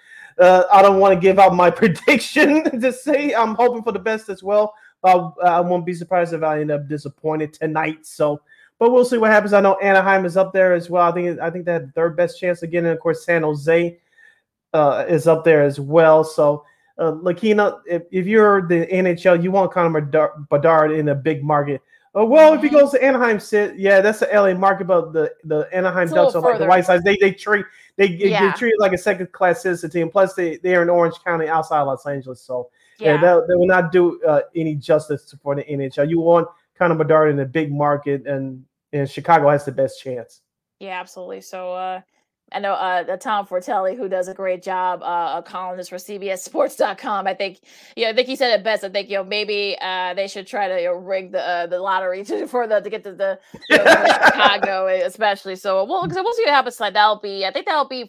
I don't want to give out my prediction to say I'm hoping for the best as well. But I won't be surprised if I end up disappointed tonight. So, but we'll see what happens. I know Anaheim is up there as well. I think they had the third best chance again, and of course San Jose is up there as well. So, Lakeena, if you're the NHL, you want Connor Bedard in a big market. Well, if he goes to Anaheim, that's the LA market, but the Anaheim Ducks are like the White Sox. They treat it like a second-class citizen team. Plus, they're in Orange County outside Los Angeles, so they will not do any justice for the NHL. You want Connor Bedard in the big market, and Chicago has the best chance. Yeah, absolutely. So I know Tom Fortelli, who does a great job, a columnist for CBSSports.com. I think he said it best. I think maybe they should try to rig the lottery to get to the Chicago, especially. So we'll see what happens tonight. I think that'll be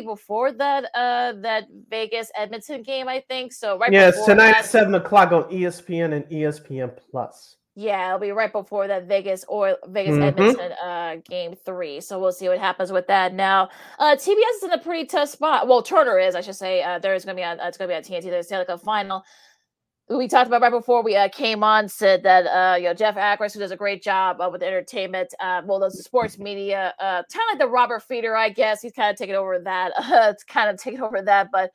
before that Vegas Edmonton game. I think so. Right. Yes, tonight at 7 o'clock on ESPN and ESPN Plus. Yeah, it'll be right before that Vegas-Edmonton Game 3. So we'll see what happens with that. Now, TBS is in a pretty tough spot. Well, Turner is, I should say. It's going to be on TNT. There's the Stanley Cup Final. We talked about right before we came on, said that Jeff Akris, who does a great job with entertainment, does the sports media, kind of like the Robert Feder, I guess. He's kind of taken over that. But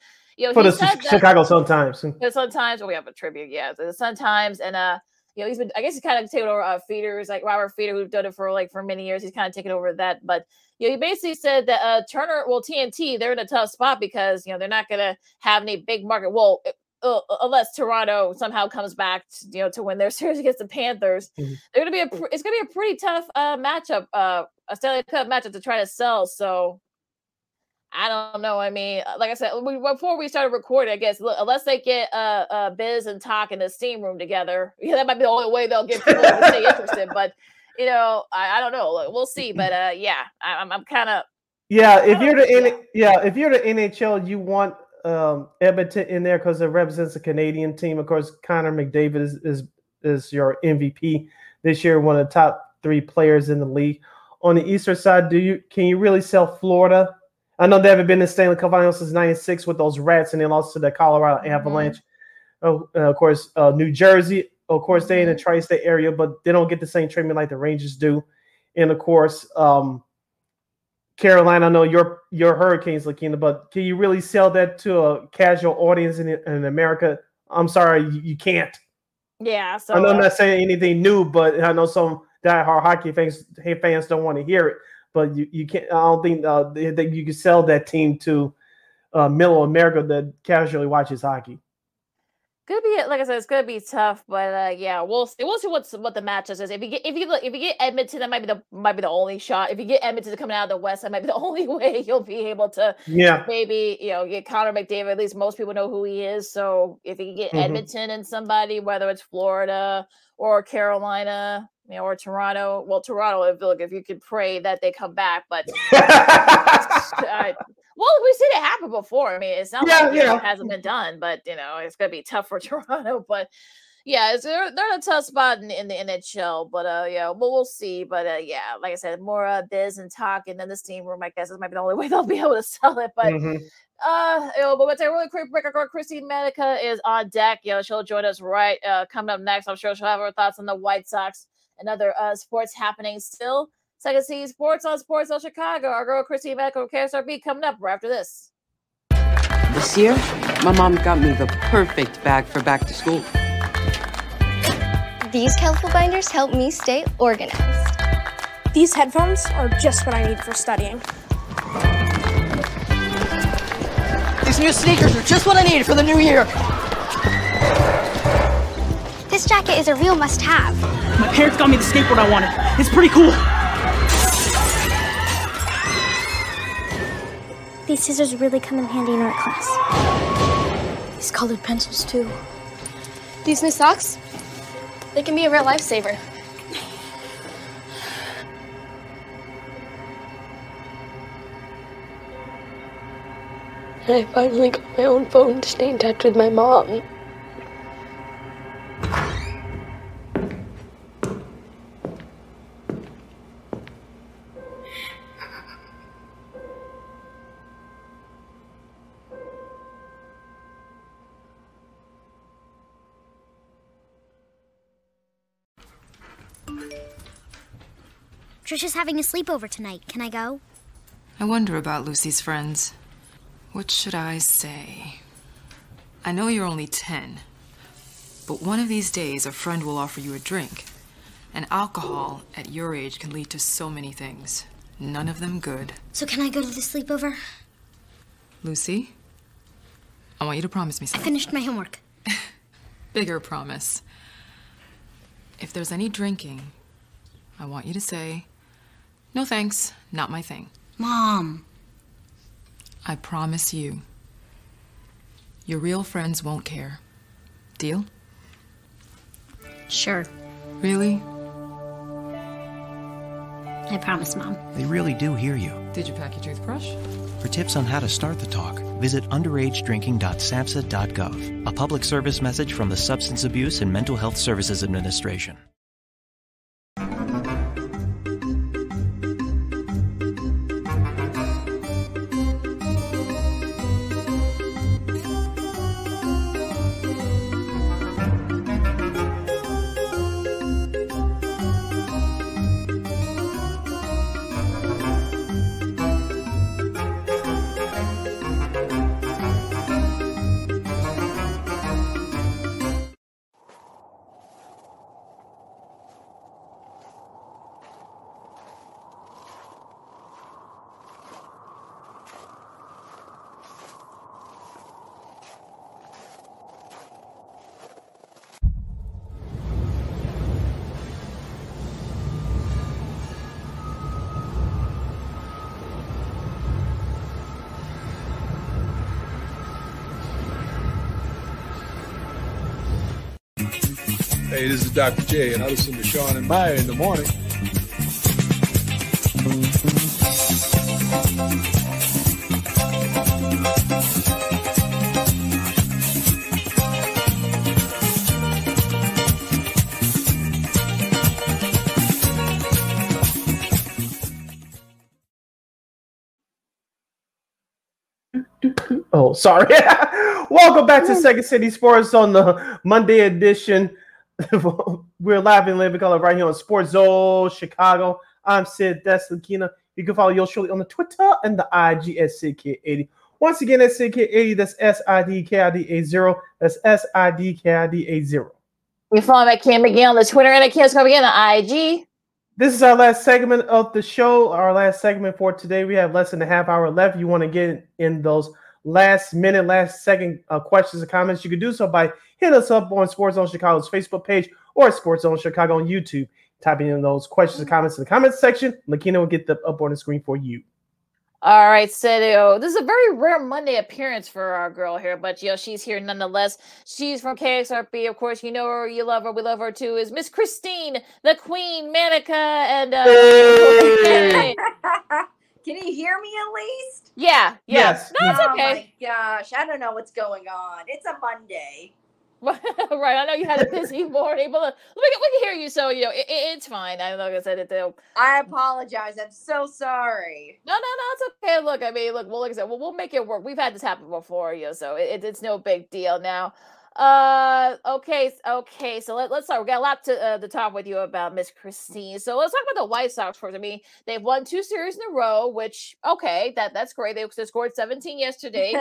for the Chicago Sun-Times. The Sun-Times. We have a tribute, the Sun-Times, and he's been. I guess he's kind of taken over Feder's, like Robert Feder, who've done it for many years. He's kind of taken over that, but. He basically said that Turner, TNT, they're in a tough spot because they're not going to have any big market. Well, unless Toronto somehow comes back, to win their series against the Panthers, they're going to be it's going to be a pretty tough matchup, a Stanley Cup matchup to try to sell. So I don't know. I mean, like I said, before we started recording, I guess unless they get Biz and Talk in the steam room together, that might be the only way they'll get people to stay interested. But I don't know. We'll see, but I'm kind of. Yeah, if you're the NHL, you want Edmonton in there because it represents a Canadian team. Of course, Connor McDavid is your MVP this year, one of the top three players in the league. On the Eastern side, can you really sell Florida? I know they haven't been in Stanley Cup Finals since '96 with those Rats, and they lost to the Colorado Avalanche. Oh, of course, New Jersey. Of course, they in the tri-state area, but they don't get the same treatment like the Rangers do. And, of course, Carolina, I know your Hurricanes, Lakeena, but can you really sell that to a casual audience in America? I'm sorry, you can't. Yeah. So I'm not saying anything new, but I know some diehard hockey fans don't want to hear it. But you can't. I don't think that you can sell that team to middle America that casually watches hockey. Could be, like I said, it's gonna be tough, but we'll see what the matchup is. If you get Edmonton, that might be the only shot. If you get Edmonton coming out of the West, that might be the only way you'll be able to maybe get Connor McDavid. At least most people know who he is. So if you can get Edmonton and somebody, whether it's Florida or Carolina, or Toronto. Well, Toronto, if you could pray that they come back, but we've seen it happen before. I mean, it's not it hasn't been done, but it's gonna be tough for Toronto. But they're in a tough spot in the NHL. But we'll see. But like I said, more Biz and Talk, and then the steam room. I guess this might be the only way they'll be able to sell it. But but let's take a really quick break. Our girl Christine Manika is on deck. She'll join us right coming up next. I'm sure she'll have her thoughts on the White Sox. Another sports happening still. Second City Sports on SportsZone Chicago. Our girl Christine Manika, KXRB, coming up right after this. This year, my mom got me the perfect bag for back to school. These colorful binders help me stay organized. These headphones are just what I need for studying. These new sneakers are just what I need for the new year. This jacket is a real must-have. My parents got me the skateboard I wanted. It's pretty cool. These scissors really come in handy in art class. These colored pencils, too. These new socks, they can be a real lifesaver. I finally got my own phone to stay in touch with my mom. Trisha's having a sleepover tonight. Can I go? I wonder about Lucy's friends. What should I say? I know you're only 10, but one of these days a friend will offer you a drink. And alcohol at your age can lead to so many things. None of them good. So can I go to the sleepover? Lucy, I want you to promise me something. I finished my homework. Bigger promise. If there's any drinking, I want you to say, "No thanks, not my thing." Mom. I promise you, your real friends won't care. Deal? Sure. Really? I promise, Mom. They really do hear you. Did you pack your toothbrush? For tips on how to start the talk, visit underagedrinking.samhsa.gov. A public service message from the Substance Abuse and Mental Health Services Administration. Hey, this is Dr. J, and I listen to Sean and Maya in the morning. Oh, sorry. Welcome back to Second City Sports on the Monday edition. We're live in living color right here on SportsZone Chicago. I'm Sid. That's Lakeena. You can follow yours truly on the Twitter and the IG at SidKid80. Once again, that's SidKid80. That's SIDKID80. That's SIDKID80. You're following at Kim McGee on the Twitter and at Kim's going to begin on the IG. This is our last segment of the show. Our last segment for today. We have less than a half hour left. You want to get in those last minute, last second questions and comments, you can do so by hitting us up on SportsZone Chicago's Facebook page or SportsZone Chicago on YouTube. Typing in those questions and comments in the comments section. Lakeena will get them up on the screen for you. All right, Cedio. This is a very rare Monday appearance for our girl here, but yo, she's here nonetheless. She's from KXRB. Of course, you know her, you love her, we love her too. Is Miss Christine, the Queen Manika, and hey. Can you hear me at least? Yeah. Yes. No, it's okay. Oh my gosh, I don't know what's going on. It's a Monday. Right. I know you had a busy morning, but we can hear you. So, you know, it's fine. I know, like I said it though. I apologize. I'm so sorry. No, it's okay. Look, I mean, look, well, like I said, we'll make it work. We've had this happen before, you know, so it's no big deal now. Okay. So let's start. We got a lot to talk with you about, Miss Christine. So let's talk about the White Sox first. I mean, they've won two series in a row, which okay, that's great. They scored 17 yesterday,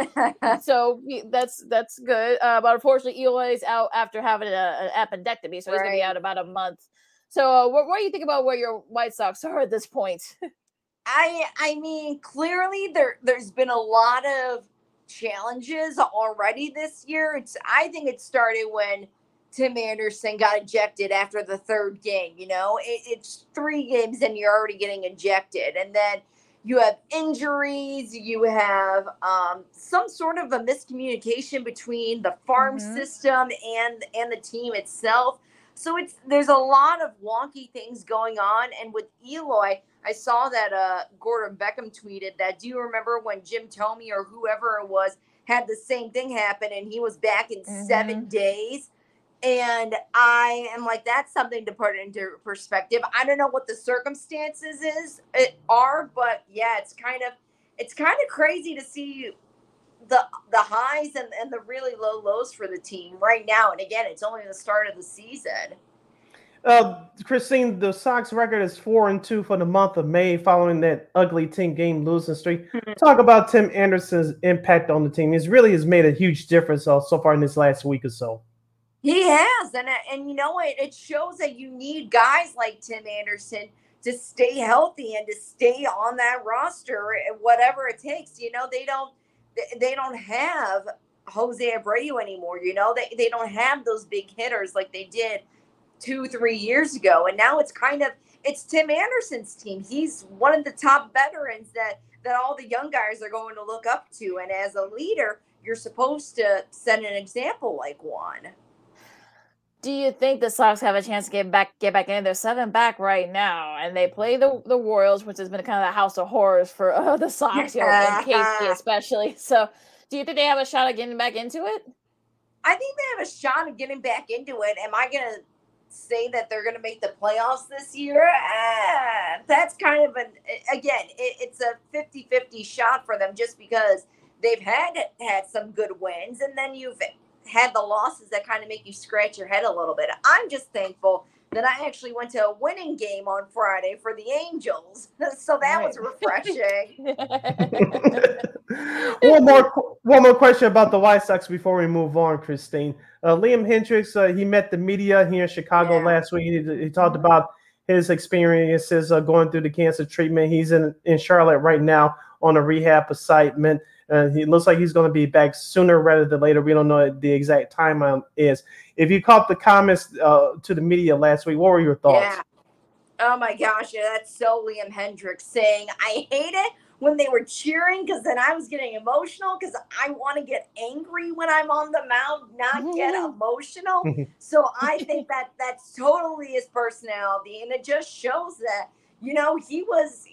so that's good. But unfortunately, Eloy's out after having an appendectomy, so he's gonna be out about a month. So what do you think about where your White Sox are at this point? I mean, clearly there's been a lot of challenges already this year. I think it started when Tim Anderson got ejected after the third game. You know, it's three games and you're already getting ejected, and then you have injuries. You have some sort of a miscommunication between the farm system and the team itself. So there's a lot of wonky things going on. And with Eloy, I saw that Gordon Beckham tweeted that, do you remember when Jim Thome or whoever it was had the same thing happen and he was back in 7 days? And I am like, that's something to put into perspective. I don't know what the circumstances are, but yeah, it's kind of crazy to see the highs and the really low lows for the team right now. And again, it's only the start of the season. Christine, the Sox record is 4-2 for the month of May following that ugly 10-game losing streak. Talk about Tim Anderson's impact on the team. It really has made a huge difference so far in this last week or so. He has, and you know, it shows that you need guys like Tim Anderson to stay healthy and to stay on that roster and whatever it takes. You know, they don't have Jose Abreu anymore. You know, they don't have those big hitters like they did 2-3 years ago, and now it's Tim Anderson's team. He's one of the top veterans that all the young guys are going to look up to, and as a leader you're supposed to set an example like one. Do you think the Sox have a chance to get back in? They're 7 back right now, and they play the Royals, which has been kind of the house of horrors for the Sox, you know, in Casey especially. So do you think they have a shot at getting back into it? I think they have a shot at getting back into it. Am I going to say that they're going to make the playoffs this year? That's kind of it's a 50-50 shot for them, just because they've had some good wins, and then you've had the losses that kind of make you scratch your head a little bit. I'm just thankful that I actually went to a winning game on Friday for the Angels, so that was refreshing. One more question about the White Sox before we move on, Christine. Liam Hendricks, he met the media here in Chicago last week. He talked about his experiences going through the cancer treatment. He's in Charlotte right now on a rehab assignment. He looks like he's going to be back sooner rather than later. We don't know the exact timeline is. If you caught the comments to the media last week, what were your thoughts? Yeah. Oh my gosh, that's so Liam Hendricks saying, I hate it when they were cheering, because then I was getting emotional, because I want to get angry when I'm on the mound, not get emotional. So I think that that's totally his personality, and it just shows that, you know, he was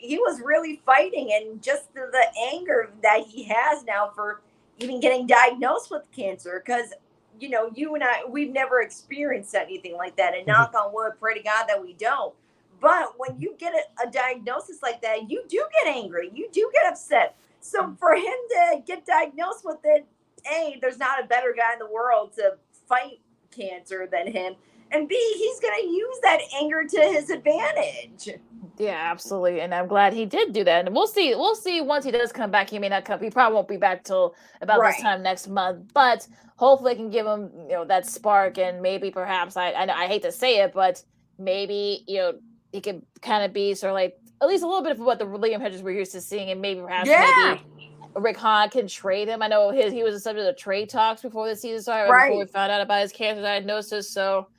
really fighting, and just the anger that he has now for even getting diagnosed with cancer, because, you know, you and I, we've never experienced anything like that, and knock on wood, pray to God that we don't. But when you get a diagnosis like that, you do get angry. You do get upset. So for him to get diagnosed with it, A, there's not a better guy in the world to fight cancer than him. And B, he's going to use that anger to his advantage. Yeah, absolutely. And I'm glad he did do that. And we'll see. We'll see once he does come back. He may not come. He probably won't be back till about this time next month. But hopefully I can give him, you know, that spark, and maybe perhaps I hate to say it, but maybe, you know, he could kind of be sort of like at least a little bit of what the Liam Hedges we're used to seeing, and maybe perhaps maybe Rick Hahn can trade him. I know he was a subject of trade talks before the season started, before we found out about his cancer diagnosis. So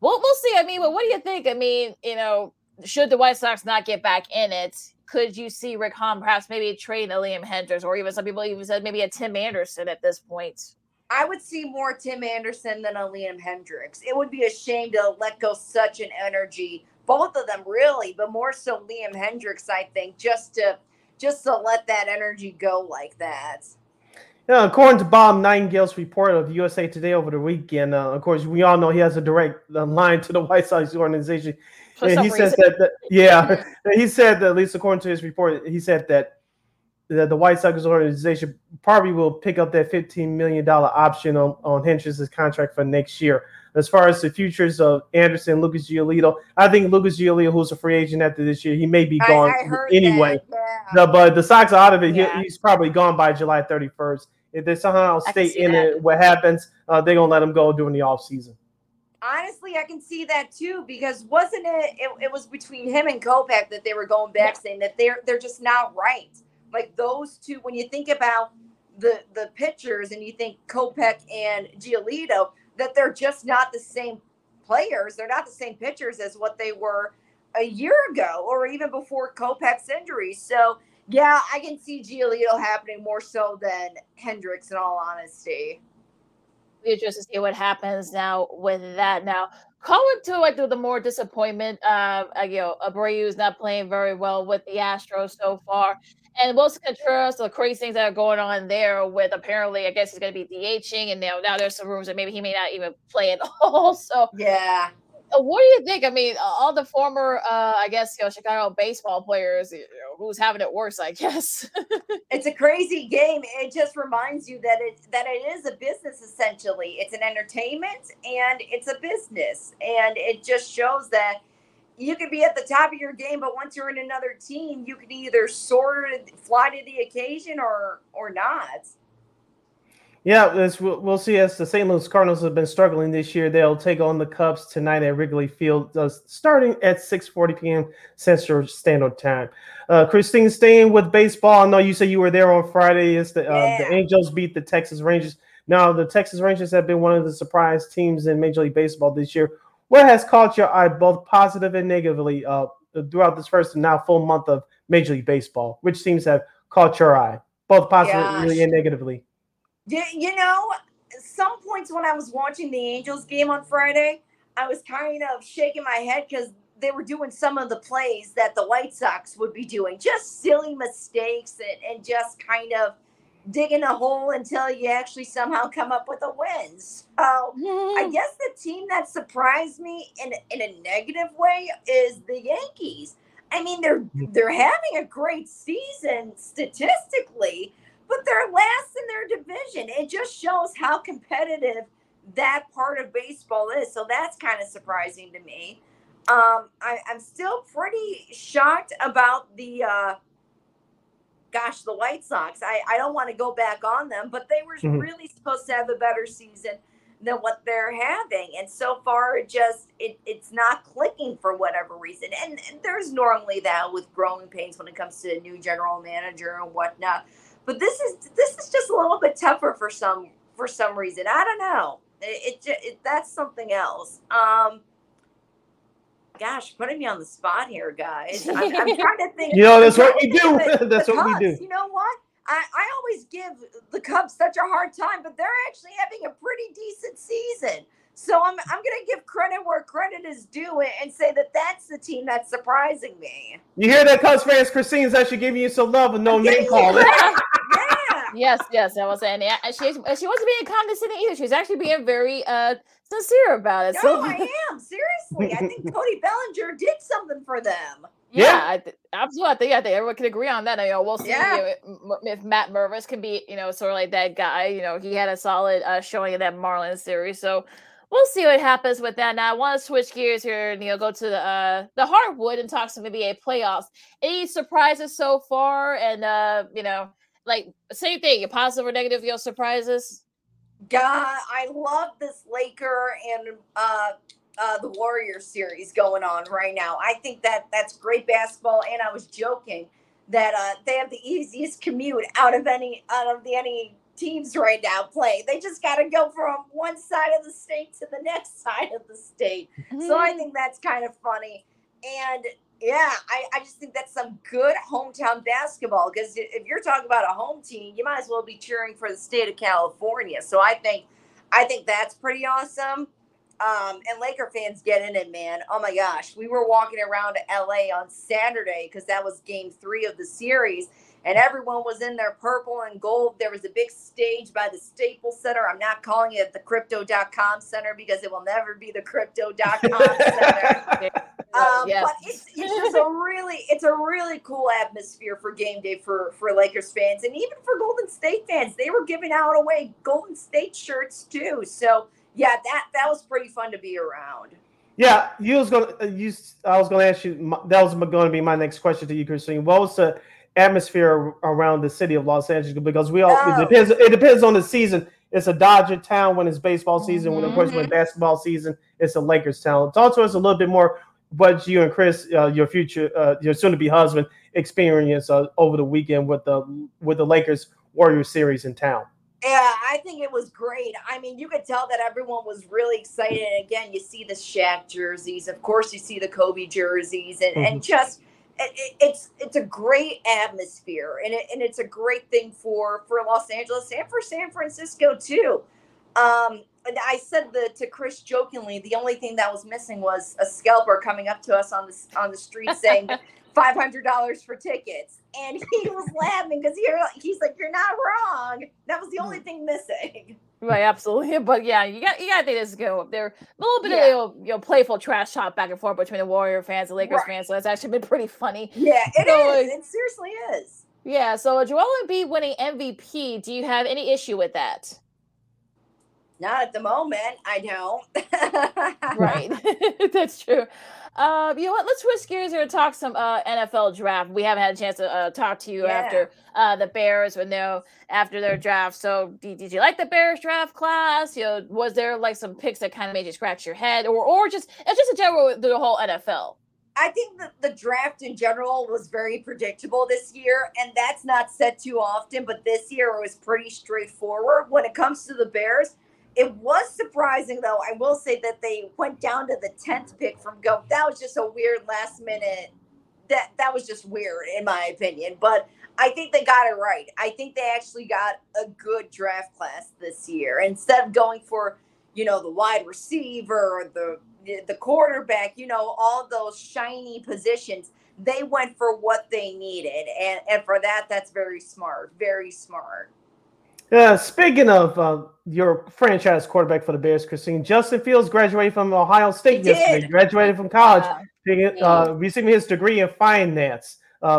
we'll see. I mean, well, what do you think? I mean, you know, should the White Sox not get back in it, could you see Rick Hahn perhaps maybe trade Liam Hendricks, or even some people even said maybe a Tim Anderson at this point? I would see more Tim Anderson than a Liam Hendricks. It would be a shame to let go such an energy. Both of them, really, but more so Liam Hendricks, I think, just to let that energy go like that. Yeah, according to Bob Nightingale's report of USA Today over the weekend, of course, we all know he has a direct line to the White Sox organization. He said that, at least according to his report, he said that the White Sox organization probably will pick up that $15 million option on Hendricks' contract for next year. As far as the futures of Anderson, Lucas Giolito, I think Lucas Giolito, who's a free agent after this year, he may be gone anyway. But the Sox are out of it. Yeah. He's probably gone by July 31st. If they somehow stay in it, what happens, they're going to let him go during the offseason. Honestly, I can see that too, because wasn't it was between him and Kopech that they were going back saying that they're just not right. Like those two, when you think about the pitchers and you think Kopech and Giolito, that they're just not the same players. They're not the same pitchers as what they were a year ago or even before Kopech's injury. So, yeah, I can see Giolito happening more so than Hendricks, in all honesty. We're just to see what happens now with that. Now, calling to like the more disappointment, you know, Abreu's not playing very well with the Astros so far. And Wilson Contreras, the crazy things that are going on there with apparently, I guess he's going to be DHing, and now there's some rumors that maybe he may not even play at all. So yeah, what do you think? I mean, all the former, I guess, you know, Chicago baseball players, you know, who's having it worse, I guess. It's a crazy game. It just reminds you that it is a business essentially. It's an entertainment and it's a business, and it just shows that you could be at the top of your game, but once you're in another team, you can either fly to the occasion or not. Yeah, we'll see. As the St. Louis Cardinals have been struggling this year, they'll take on the Cubs tonight at Wrigley Field, starting at 6:40 p.m. Central Standard Time. Christine, staying with baseball, I know you said you were there on Friday. It's the Angels beat the Texas Rangers. Now, the Texas Rangers have been one of the surprise teams in Major League Baseball this year. What has caught your eye, both positive and negatively, throughout this first and now full month of Major League Baseball? Which teams have caught your eye, both positively and negatively? You know, some points when I was watching the Angels game on Friday, I was kind of shaking my head because they were doing some of the plays that the White Sox would be doing. Just silly mistakes and just kind of digging a hole until you actually somehow come up with a win. So I guess the team that surprised me in a negative way is the Yankees. I mean, they're having a great season statistically, but they're last in their division. It just shows how competitive that part of baseball is. So that's kind of surprising to me. I'm still pretty shocked about the White Sox. I don't want to go back on them, but they were really supposed to have a better season than what they're having. And so far, it's not clicking for whatever reason. And there's normally that with growing pains when it comes to a new general manager and whatnot. But this is just a little bit tougher for some reason. I don't know. That's something else. gosh, putting me on the spot here, guys. I'm trying to think. You know, that's what we do. That's what we do. You know what? I always give the Cubs such a hard time, but they're actually having a pretty decent season. So I'm going to give credit where credit is due and say that that's the team that's surprising me. You hear that, Cubs fans? Christine's actually giving you some love and no name calling. Yes, I was saying. And she wasn't being condescending either. She was actually being very sincere about it. No, so. I am. Seriously. I think Cody Bellinger did something for them. Yeah, absolutely. I think everyone can agree on that. You know, we'll see if Matt Mervis can be, you know, sort of like that guy. You know, he had a solid showing in that Marlins series. So we'll see what happens with that. Now, I want to switch gears here and, you know, go to the hardwood and talk some NBA playoffs. Any surprises so far? And, you know, like, same thing, your positive or negative, your surprises? God, I love this Laker and the Warrior series going on right now. I think that's great basketball, and I was joking that they have the easiest commute out of any teams right now playing. They just got to go from one side of the state to the next side of the state. So I think that's kind of funny. And yeah, I just think that's some good hometown basketball, because if you're talking about a home team, you might as well be cheering for the state of California. So I think that's pretty awesome. And Laker fans, get in it, man. Oh, my gosh. We were walking around L.A. on Saturday because that was game 3 of the series, and everyone was in their purple and gold. There was a big stage by the Staples Center. I'm not calling it the Crypto.com Center because it will never be the Crypto.com Center. But it's just a really cool atmosphere for game day for Lakers fans, and even for Golden State fans. They were giving away Golden State shirts too. So yeah, that was pretty fun to be around. Yeah, I was gonna ask you. That was going to be my next question to you, Christine. What was the atmosphere around the city of Los Angeles? Because it depends on the season. It's a Dodger town when it's baseball season. When of course when basketball season, it's a Lakers town. Talk to us a little bit more. What you and Chris, your soon-to-be husband, experienced over the weekend with the Lakers Warrior series in town. Yeah, I think it was great. I mean, you could tell that everyone was really excited. And again, you see the Shaq jerseys, of course, you see the Kobe jerseys, and just it's a great atmosphere, and it's a great thing for Los Angeles and for San Francisco too. And I said to Chris jokingly, the only thing that was missing was a scalper coming up to us on the street saying $500 for tickets. And he was laughing because he's like, you're not wrong. That was the only thing missing. Right, absolutely. But yeah, you got to think this is good up there. A little bit of your playful trash talk back and forth between the Warrior fans and Lakers fans. So that's actually been pretty funny. Yeah, it is. It seriously is. Yeah, so Joel Embiid winning MVP, do you have any issue with that? Not at the moment, I don't. Right, that's true. You know what? Let's switch gears here and talk some NFL draft. We haven't had a chance to talk to you after the Bears after their draft. So, did you like the Bears draft class? You know, was there like some picks that kind of made you scratch your head, or just it's just in general the whole NFL? I think that the draft in general was very predictable this year, and that's not said too often. But this year it was pretty straightforward when it comes to the Bears. It was surprising, though. I will say that they went down to the 10th pick from go. That was just a weird last minute. That was just weird, in my opinion. But I think they got it right. I think they actually got a good draft class this year. Instead of going for, you know, the wide receiver or the quarterback, you know, all those shiny positions, they went for what they needed. And for that, that's very smart, very smart. Speaking of your franchise quarterback for the Bears, Christine, Justin Fields graduated from Ohio State yesterday. Graduated from college, receiving his degree in finance.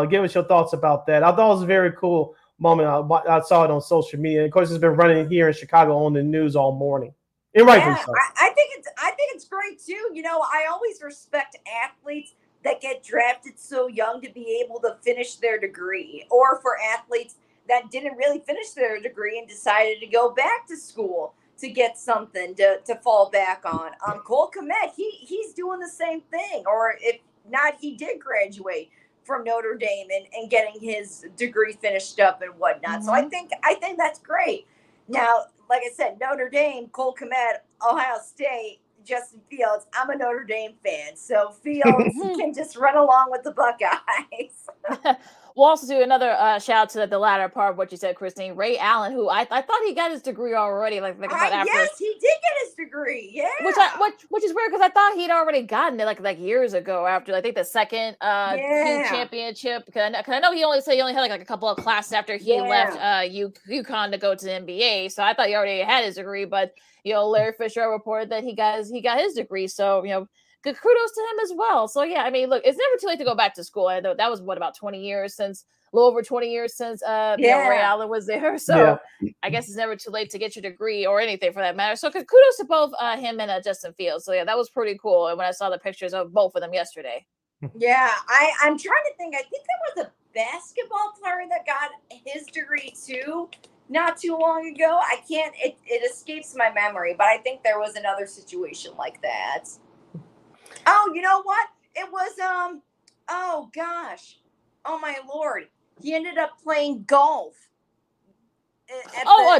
Give us your thoughts about that. I thought it was a very cool moment. I saw it on social media. Of course, it's been running here in Chicago on the news all morning. I think it's great too. You know, I always respect athletes that get drafted so young to be able to finish their degree, or for athletes that didn't really finish their degree and decided to go back to school to get something to fall back on. Cole Kmet, he's doing the same thing, or if not, he did graduate from Notre Dame and getting his degree finished up and whatnot. So I think that's great. Now, like I said, Notre Dame, Cole Kmet, Ohio State, Justin Fields, I'm a Notre Dame fan, so Fields can just run along with the Buckeyes. We'll also do another shout out to the latter part of what you said, Christine. Ray Allen, who I thought he got his degree already. Yes, he did get his degree. Yeah, which is weird because I thought he'd already gotten it like years ago. After I think the second team championship, because I know he only said he had like a couple of classes after he left UConn to go to the NBA. So I thought he already had his degree, but Larry Fisher reported that he got his degree. So good kudos to him as well. So, yeah, I mean, look, it's never too late to go back to school. I know that was, about 20 years since, a little over 20 years since Ray Allen was there. So I guess it's never too late to get your degree or anything for that matter. So kudos to both him and Justin Fields. So, yeah, that was pretty cool. And when I saw the pictures of both of them yesterday. Yeah, I'm trying to think. I think there was a basketball player that got his degree, too, not too long ago. I can't – it escapes my memory, but I think there was another situation like that. Oh, you know what? It was, oh gosh. Oh my Lord. He ended up playing golf.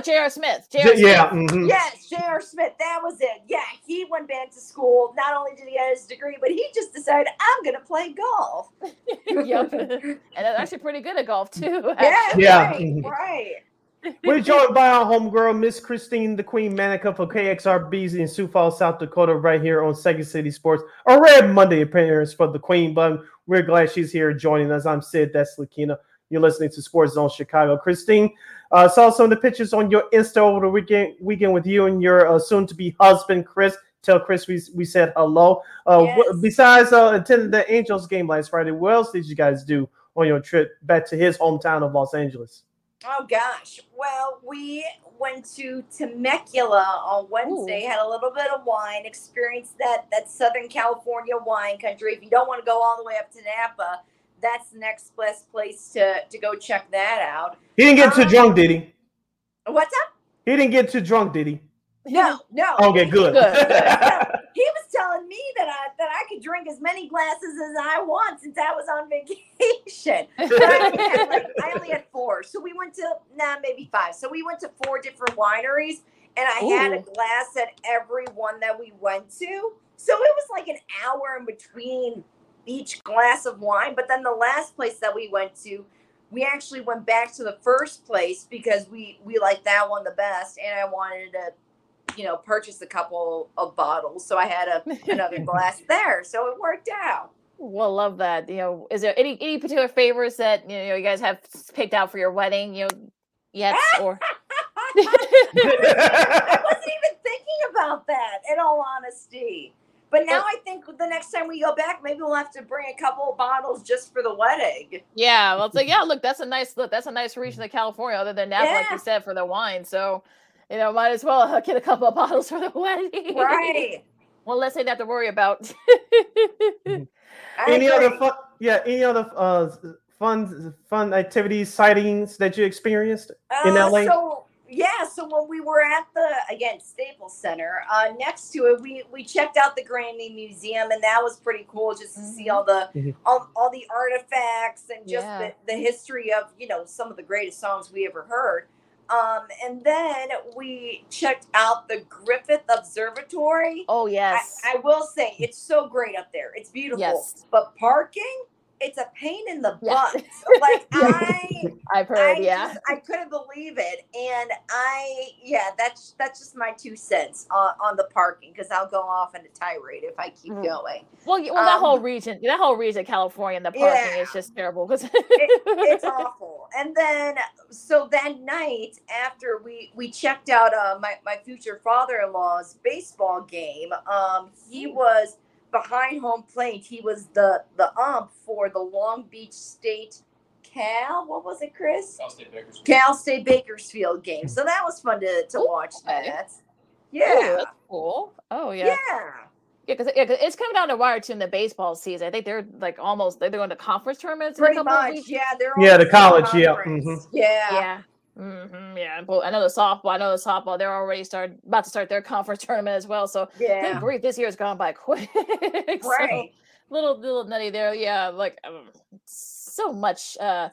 J.R. Smith. Yes, J.R. Smith. That was it. Yeah, he went back to school. Not only did he get his degree, but he just decided, I'm going to play golf. Yep. And that's actually pretty good at golf, too. Actually. Yeah. Right. We're joined by our homegirl, Miss Christine, the Queen Manika for KXRBZ in Sioux Falls, South Dakota, right here on Second City Sports. A rare Monday appearance for the Queen, but we're glad she's here joining us. I'm Sid. That's Lakeena. You're listening to SportsZone Chicago. Christine, saw some of the pictures on your Insta over the weekend with you and your soon-to-be husband, Chris. Tell Chris we said hello. Besides attending the Angels game last Friday, what else did you guys do on your trip back to his hometown of Los Angeles? Oh, gosh. Well, we went to Temecula on Wednesday, had a little bit of wine, experienced that Southern California wine country. If you don't want to go all the way up to Napa, that's the next best place to go check that out. He didn't get too drunk, did he? What's up? He didn't get too drunk, did he? No. Okay, good. He was telling me that I could drink as many glasses as I want since I was on vacation. But I only had four. So we went to maybe five. So we went to four different wineries, and I had a glass at every one that we went to. So it was like an hour in between each glass of wine. But then the last place that we went to, we actually went back to the first place because we liked that one the best, and I wanted to purchased a couple of bottles. So I had another glass there. So it worked out. Well, love that. Is there any particular favors that, you guys have picked out for your wedding? Yes, or. I wasn't even thinking about that, in all honesty. But now I think the next time we go back, maybe we'll have to bring a couple of bottles just for the wedding. Yeah. Well, it's like, look, that's a nice region of California other than Napa, like you said, for the wine. So, might as well get a couple of bottles for the wedding. Right. Well, let's say not to worry about. Any other fun activities, sightings that you experienced in LA? So when we were at Staples Center, next to it, we checked out the Grammy Museum, and that was pretty cool just to see all the all the artifacts and just the history of, some of the greatest songs we ever heard. And then we checked out the Griffith Observatory. Oh, yes. I will say it's so great up there. It's beautiful. Yes. But parking, it's a pain in the butt. Like I've heard, just, I couldn't believe it. And that's just my 2 cents on the parking, because I'll go off on a tirade if I keep going. Well, that whole region, California, and the parking is just terrible. It's awful. And then, so that night after we checked out my future father-in-law's baseball game, he was behind home plate. He was the ump for the Long Beach State Cal State Bakersfield game. So that was fun to watch that. Yeah. Ooh, that's cool. Oh, yeah. Yeah. Yeah, because it's coming down to wire too in the baseball season. I think they're like almost they're going to conference tournaments. Pretty much, yeah. They're the college, conference. Well, I know the softball. They're already about to start their conference tournament as well. So good grief, this year's gone by quick. Right, so, little nutty there. Yeah, like so much. But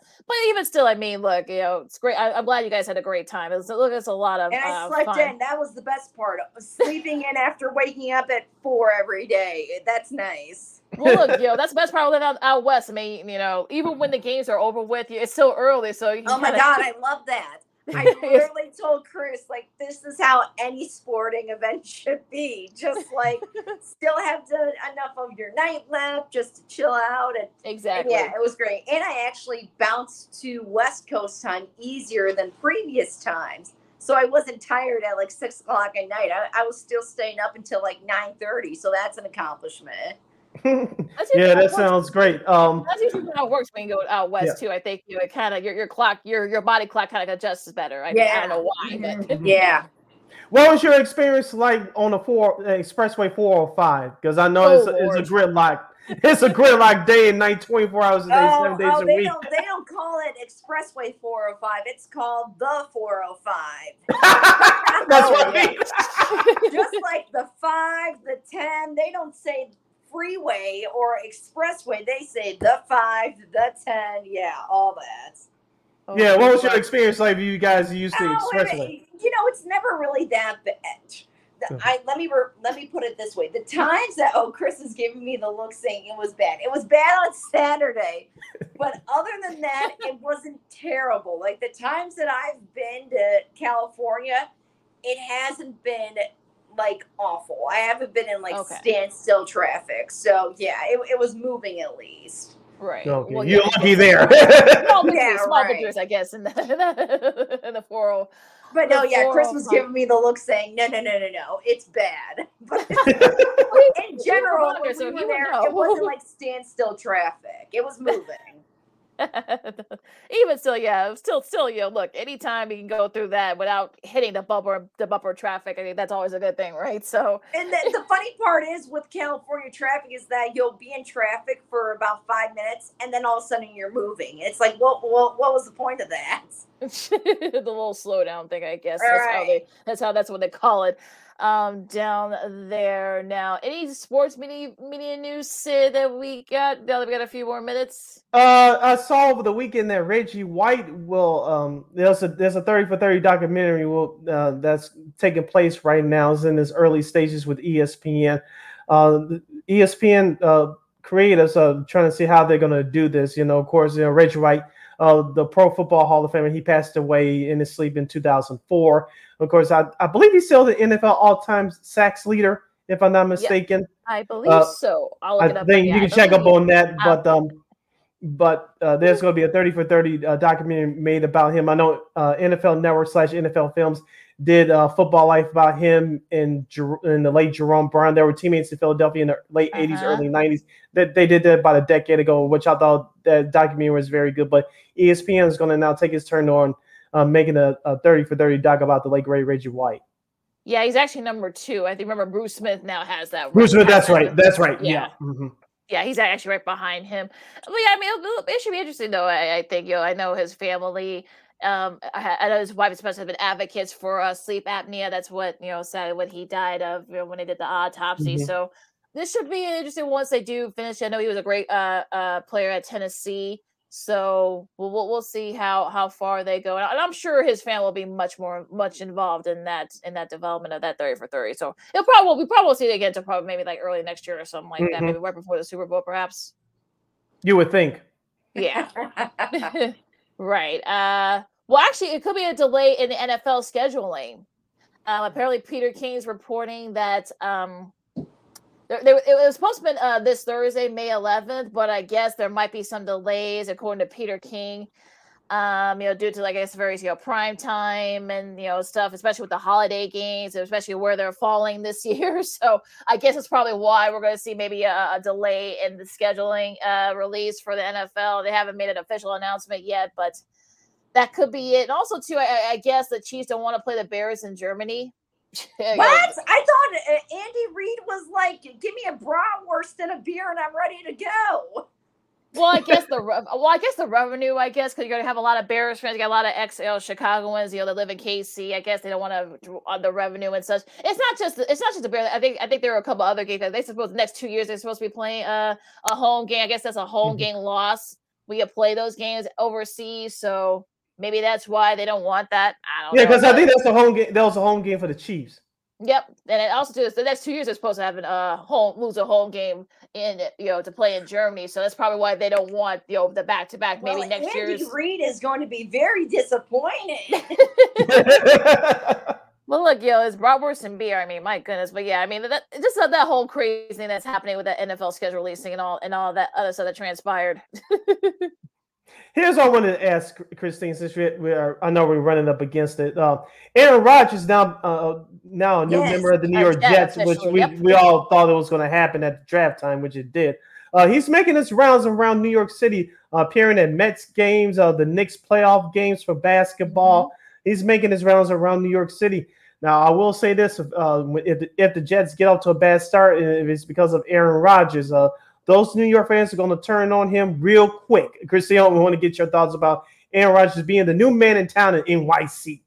even still, I mean, look, you know, it's great. I'm glad you guys had a great time. It's a lot of fun. And I slept in. That was the best part. Sleeping in after waking up at 4 every day. That's nice. Well, look, that's the best part of living out west. I mean, even when the games are over with, it's still early. So you oh my God, I love that. I literally told Chris, like, this is how any sporting event should be. Just, like, still have enough of your night left just to chill out. And, exactly. And yeah, it was great. And I actually bounced to West Coast time easier than previous times. So I wasn't tired at, like, 6 o'clock at night. I was still staying up until, like, 9:30. So that's an accomplishment. Yeah, that sounds great. That's usually how it works when you go out west too. I think it kind of your clock, your body clock kind of adjusts better. I don't know why, but yeah. What was your experience like on the expressway 405? Because I know it's a gridlock. It's a gridlock day and night, 24 hours a day, 7 days a week. They don't call it Expressway 405. It's called the 405. That's what I mean. Just like the 5, the 10. They don't say freeway or expressway, they say the 5, the 10, all that. Yeah, what was your experience like? You guys used to expressway. It's never really that bad. Let me put it this way: the times that Chris is giving me the look saying it was bad. It was bad on Saturday, but other than that, it wasn't terrible. Like the times that I've been to California, it hasn't been like awful. I haven't been in standstill traffic. So yeah, it was moving at least. Right. Okay. Well, you're lucky there. Small pictures, I guess, in the 405. But no, Chris was giving me the look saying, no, it's bad. But in general, it wasn't like standstill traffic. It was moving. Even still, still, look, anytime you can go through that without hitting the bumper traffic, I mean, that's always a good thing, right? So, and the funny part is with California traffic is that you'll be in traffic for about 5 minutes, and then all of a sudden you're moving. It's like, what was the point of that? The little slowdown thing, I guess. That's what they call it. Down there now. Any sports media news, Sid, that we got? Now that we got a few more minutes. I saw over the weekend that Reggie White will. There's a 30 for 30 documentary that's taking place right now. It's in its early stages with ESPN. ESPN creators are trying to see how they're going to do this. Of course, Reggie White. The Pro Football Hall of Famer, he passed away in his sleep in 2004. Of course, I believe he's still the NFL all-time sacks leader, if I'm not mistaken. Yep, I believe so. I'll look it up. I think you can check up on that. But there's going to be a 30 for 30 documentary made about him. I know NFL Network / NFL Films did Football Life about him and the late Jerome Brown. They were teammates in Philadelphia in the late 80s, early 90s. They did that about a decade ago, which I thought that documentary was very good. But ESPN is going to now take his turn on making a 30 for 30 doc about the late great Reggie White. Yeah, he's actually number 2. I think, remember, Bruce Smith now has that. Bruce Smith, that's right. That's right. Yeah. Mm-hmm. Yeah, he's actually right behind him. But yeah, I mean, it should be interesting, though. I think, I know his family, I know his wife especially have been advocates for sleep apnea. That's what, sadly, what he died of, when they did the autopsy. Mm-hmm. So this should be interesting once they do finish. I know he was a great player at Tennessee. So we'll see how far they go, and I'm sure his family will be much involved in that development of that 30 for 30. So we probably will see it again to probably maybe like early next year or something like that, maybe right before the Super Bowl, perhaps. You would think. Yeah. Right. Well, actually, it could be a delay in the NFL scheduling. Apparently, Peter King's reporting that. It was supposed to be this Thursday, May 11th, but I guess there might be some delays, according to Peter King, due to, like, I guess, various, prime time and, stuff, especially with the holiday games, especially where they're falling this year. So I guess it's probably why we're going to see maybe a delay in the scheduling release for the NFL. They haven't made an official announcement yet, but that could be it. And also, too, I guess the Chiefs don't want to play the Bears in Germany. What? I thought Andy Reid was like, give me a bratwurst and a beer and I'm ready to go. Well, I guess the revenue, because you're going to have a lot of Bears fans, you got a lot of ex Chicagoans, that live in KC. I guess they don't want to on the revenue and such. It's not just the Bears. I think there are a couple other games. They suppose the next 2 years they're supposed to be playing a home game. I guess that's a home game loss. we could play those games overseas. So maybe that's why they don't want that. I don't know. Yeah, because I think that's the home game. That was a home game for the Chiefs. Yep, and it also too, the next 2 years they're supposed to have a home game in to play in Germany, so that's probably why they don't want the back to back. Maybe next year. Andy Reid is going to be very disappointed. Well, look, it's bratwurst and beer. I mean, my goodness, but yeah, I mean, that whole crazy thing that's happening with the NFL schedule releasing and all that other stuff that transpired. Here's what I wanted to ask, Christine, since I know we're running up against it. Aaron Rodgers now a new member of the New York Jets, which we all thought it was going to happen at the draft time, which it did. He's making his rounds around New York City, appearing at Mets games, the Knicks playoff games for basketball. Mm-hmm. He's making his rounds around New York City. Now, I will say this, if the Jets get off to a bad start, if it's because of Aaron Rodgers, those New York fans are going to turn on him real quick. Christine, we want to get your thoughts about Aaron Rodgers being the new man in town in NYC.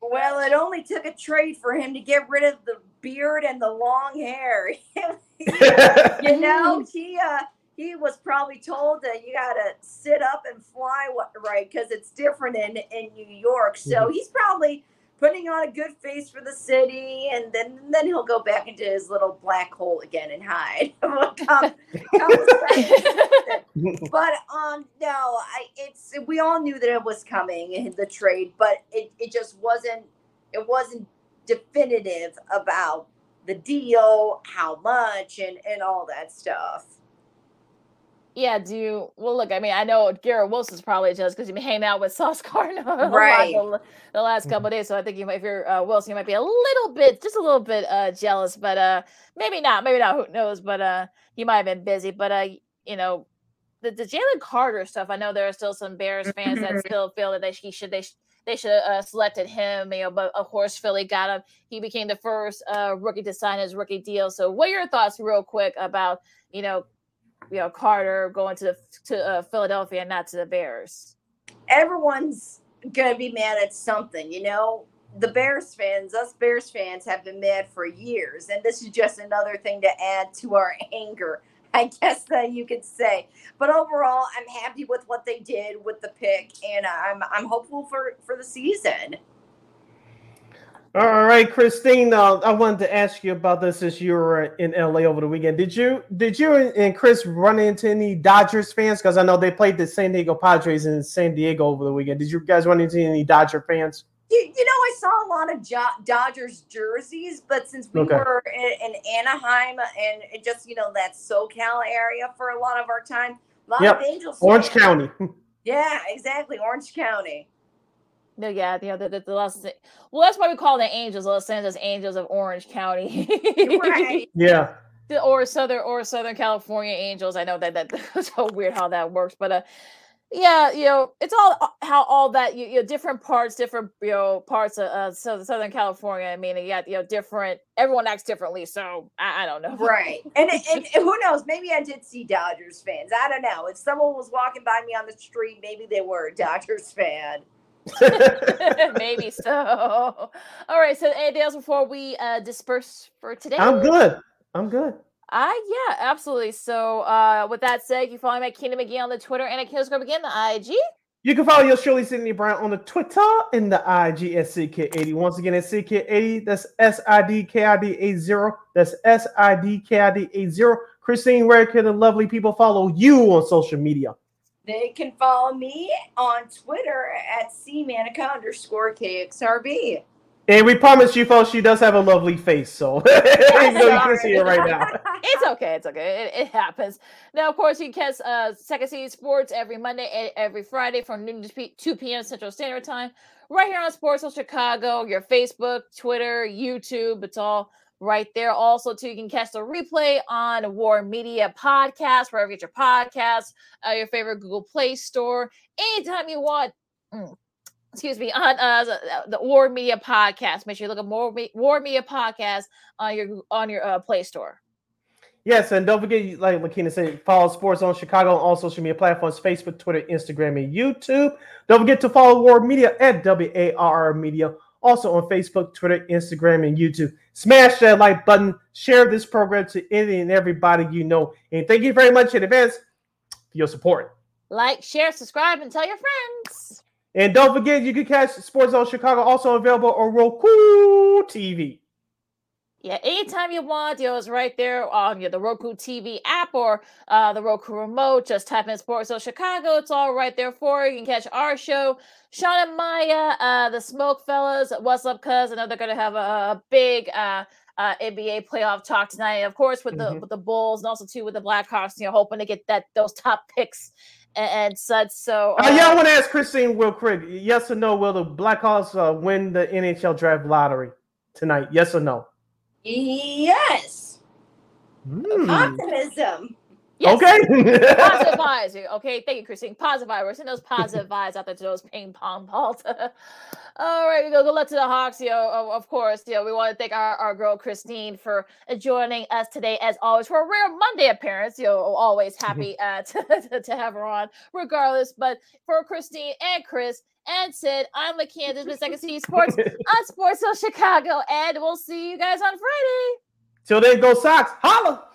Well, it only took a trade for him to get rid of the beard and the long hair. He was probably told that you got to sit up and fly, right, because it's different in New York. So he's probably putting on a good face for the city, and then he'll go back into his little black hole again and hide. But no, we all knew that it was coming, the trade, but it just wasn't definitive about the deal, how much, and all that stuff. Yeah, I mean, I know Garrett Wilson's probably just because he's been hanging out with Sauce Gardner the last couple of days. So I think if you're Wilson, you might be a little bit jealous, but maybe not, who knows, but he might have been busy. But, the Jalen Carter stuff, I know there are still some Bears fans that still feel that they should have selected him, but of course Philly got him. He became the first rookie to sign his rookie deal. So what are your thoughts real quick about, Carter going to Philadelphia and not to the Bears? Everyone's going to be mad at something, The Bears fans, us Bears fans have been mad for years, and this is just another thing to add to our anger, I guess that you could say. But overall, I'm happy with what they did with the pick, and I'm hopeful for the season. All right, Christine. I wanted to ask you about this since you were in LA over the weekend. Did you and Chris run into any Dodgers fans? Because I know they played the San Diego Padres in San Diego over the weekend. Did you guys run into any Dodger fans? I saw a lot of Dodgers jerseys, but since we were in Anaheim and it just that SoCal area for a lot of our time, a lot of Angels. Orange County. Yeah, exactly, Orange County. No, yeah, the Los. Well, that's why we call the Angels Los Angeles Angels of Orange County. Right. Yeah. Or Southern California Angels. I know that's so weird how that works, but it's all how all that different parts of Southern California. I mean, you got different. Everyone acts differently, so I don't know. Right, and who knows? Maybe I did see Dodgers fans. I don't know. If someone was walking by me on the street, maybe they were a Dodgers fan. Maybe so. All right. So anything else before we disperse for today? I'm good. Yeah, absolutely. So with that said, you can follow me at Lakeena McGee on the Twitter and at KXRB again the IG. You can follow your Shirley Sydney Brown on the Twitter and the IG at CK80. Once again at CK80, that's SIDKID80. That's SIDKID80. Christine, where can the lovely people follow you on social media? They can follow me on Twitter at CManika_KXRB. And we promise you, folks, she does have a lovely face, so you can see it right now. It's okay. It happens. Now, of course, you can catch Second City Sports every Monday and every Friday from noon to 2 p.m. Central Standard Time, right here on SportsZone Chicago, your Facebook, Twitter, YouTube. It's all right there. Also, too, you can catch the replay on WARR Media Podcast, wherever you get your podcasts, your favorite Google Play Store, anytime you want. Excuse me, on the WARR Media Podcast. Make sure you look at WARR Media Podcast on your Play Store. Yes, and don't forget, like Lakeena said, follow SportsZone Chicago on all social media platforms: Facebook, Twitter, Instagram, and YouTube. Don't forget to follow WARR Media at WARR Media. Also on Facebook, Twitter, Instagram, and YouTube. Smash that like button. Share this program to any and everybody you know. And thank you very much in advance for your support. Like, share, subscribe, and tell your friends. And don't forget, you can catch SportsZone Chicago, also available on Roku TV. Yeah, anytime you want, it's right there on the Roku TV app or the Roku remote. Just type in SportsZone Chicago. It's all right there for you. You can catch our show. Sean and Maya, the Smoke Fellas, what's up, cuz? I know they're going to have a big NBA playoff talk tonight. And of course, with the with the Bulls and also, too, with the Blackhawks, you know, hoping to get those top picks and such. So, I want to ask Christine real quick. Yes or no, will the Blackhawks win the NHL draft lottery tonight? Yes or no? Yes. Optimism. Yes. Okay. Positive vibes. Okay. Thank you, Christine. Positive vibes. We're sending those positive vibes out there to those ping pong balls. All right. We're going to go left to the Hawks. You know, of course, you know, we want to thank our girl, Christine, for joining us today, as always, for a rare Monday appearance. You know, always happy to have her on regardless. But for Christine and Chris, and Sid, I'm Lakeena. This is Second City Sports on SportsZone Chicago, and we'll see you guys on Friday. Till then, go Sox! Holla!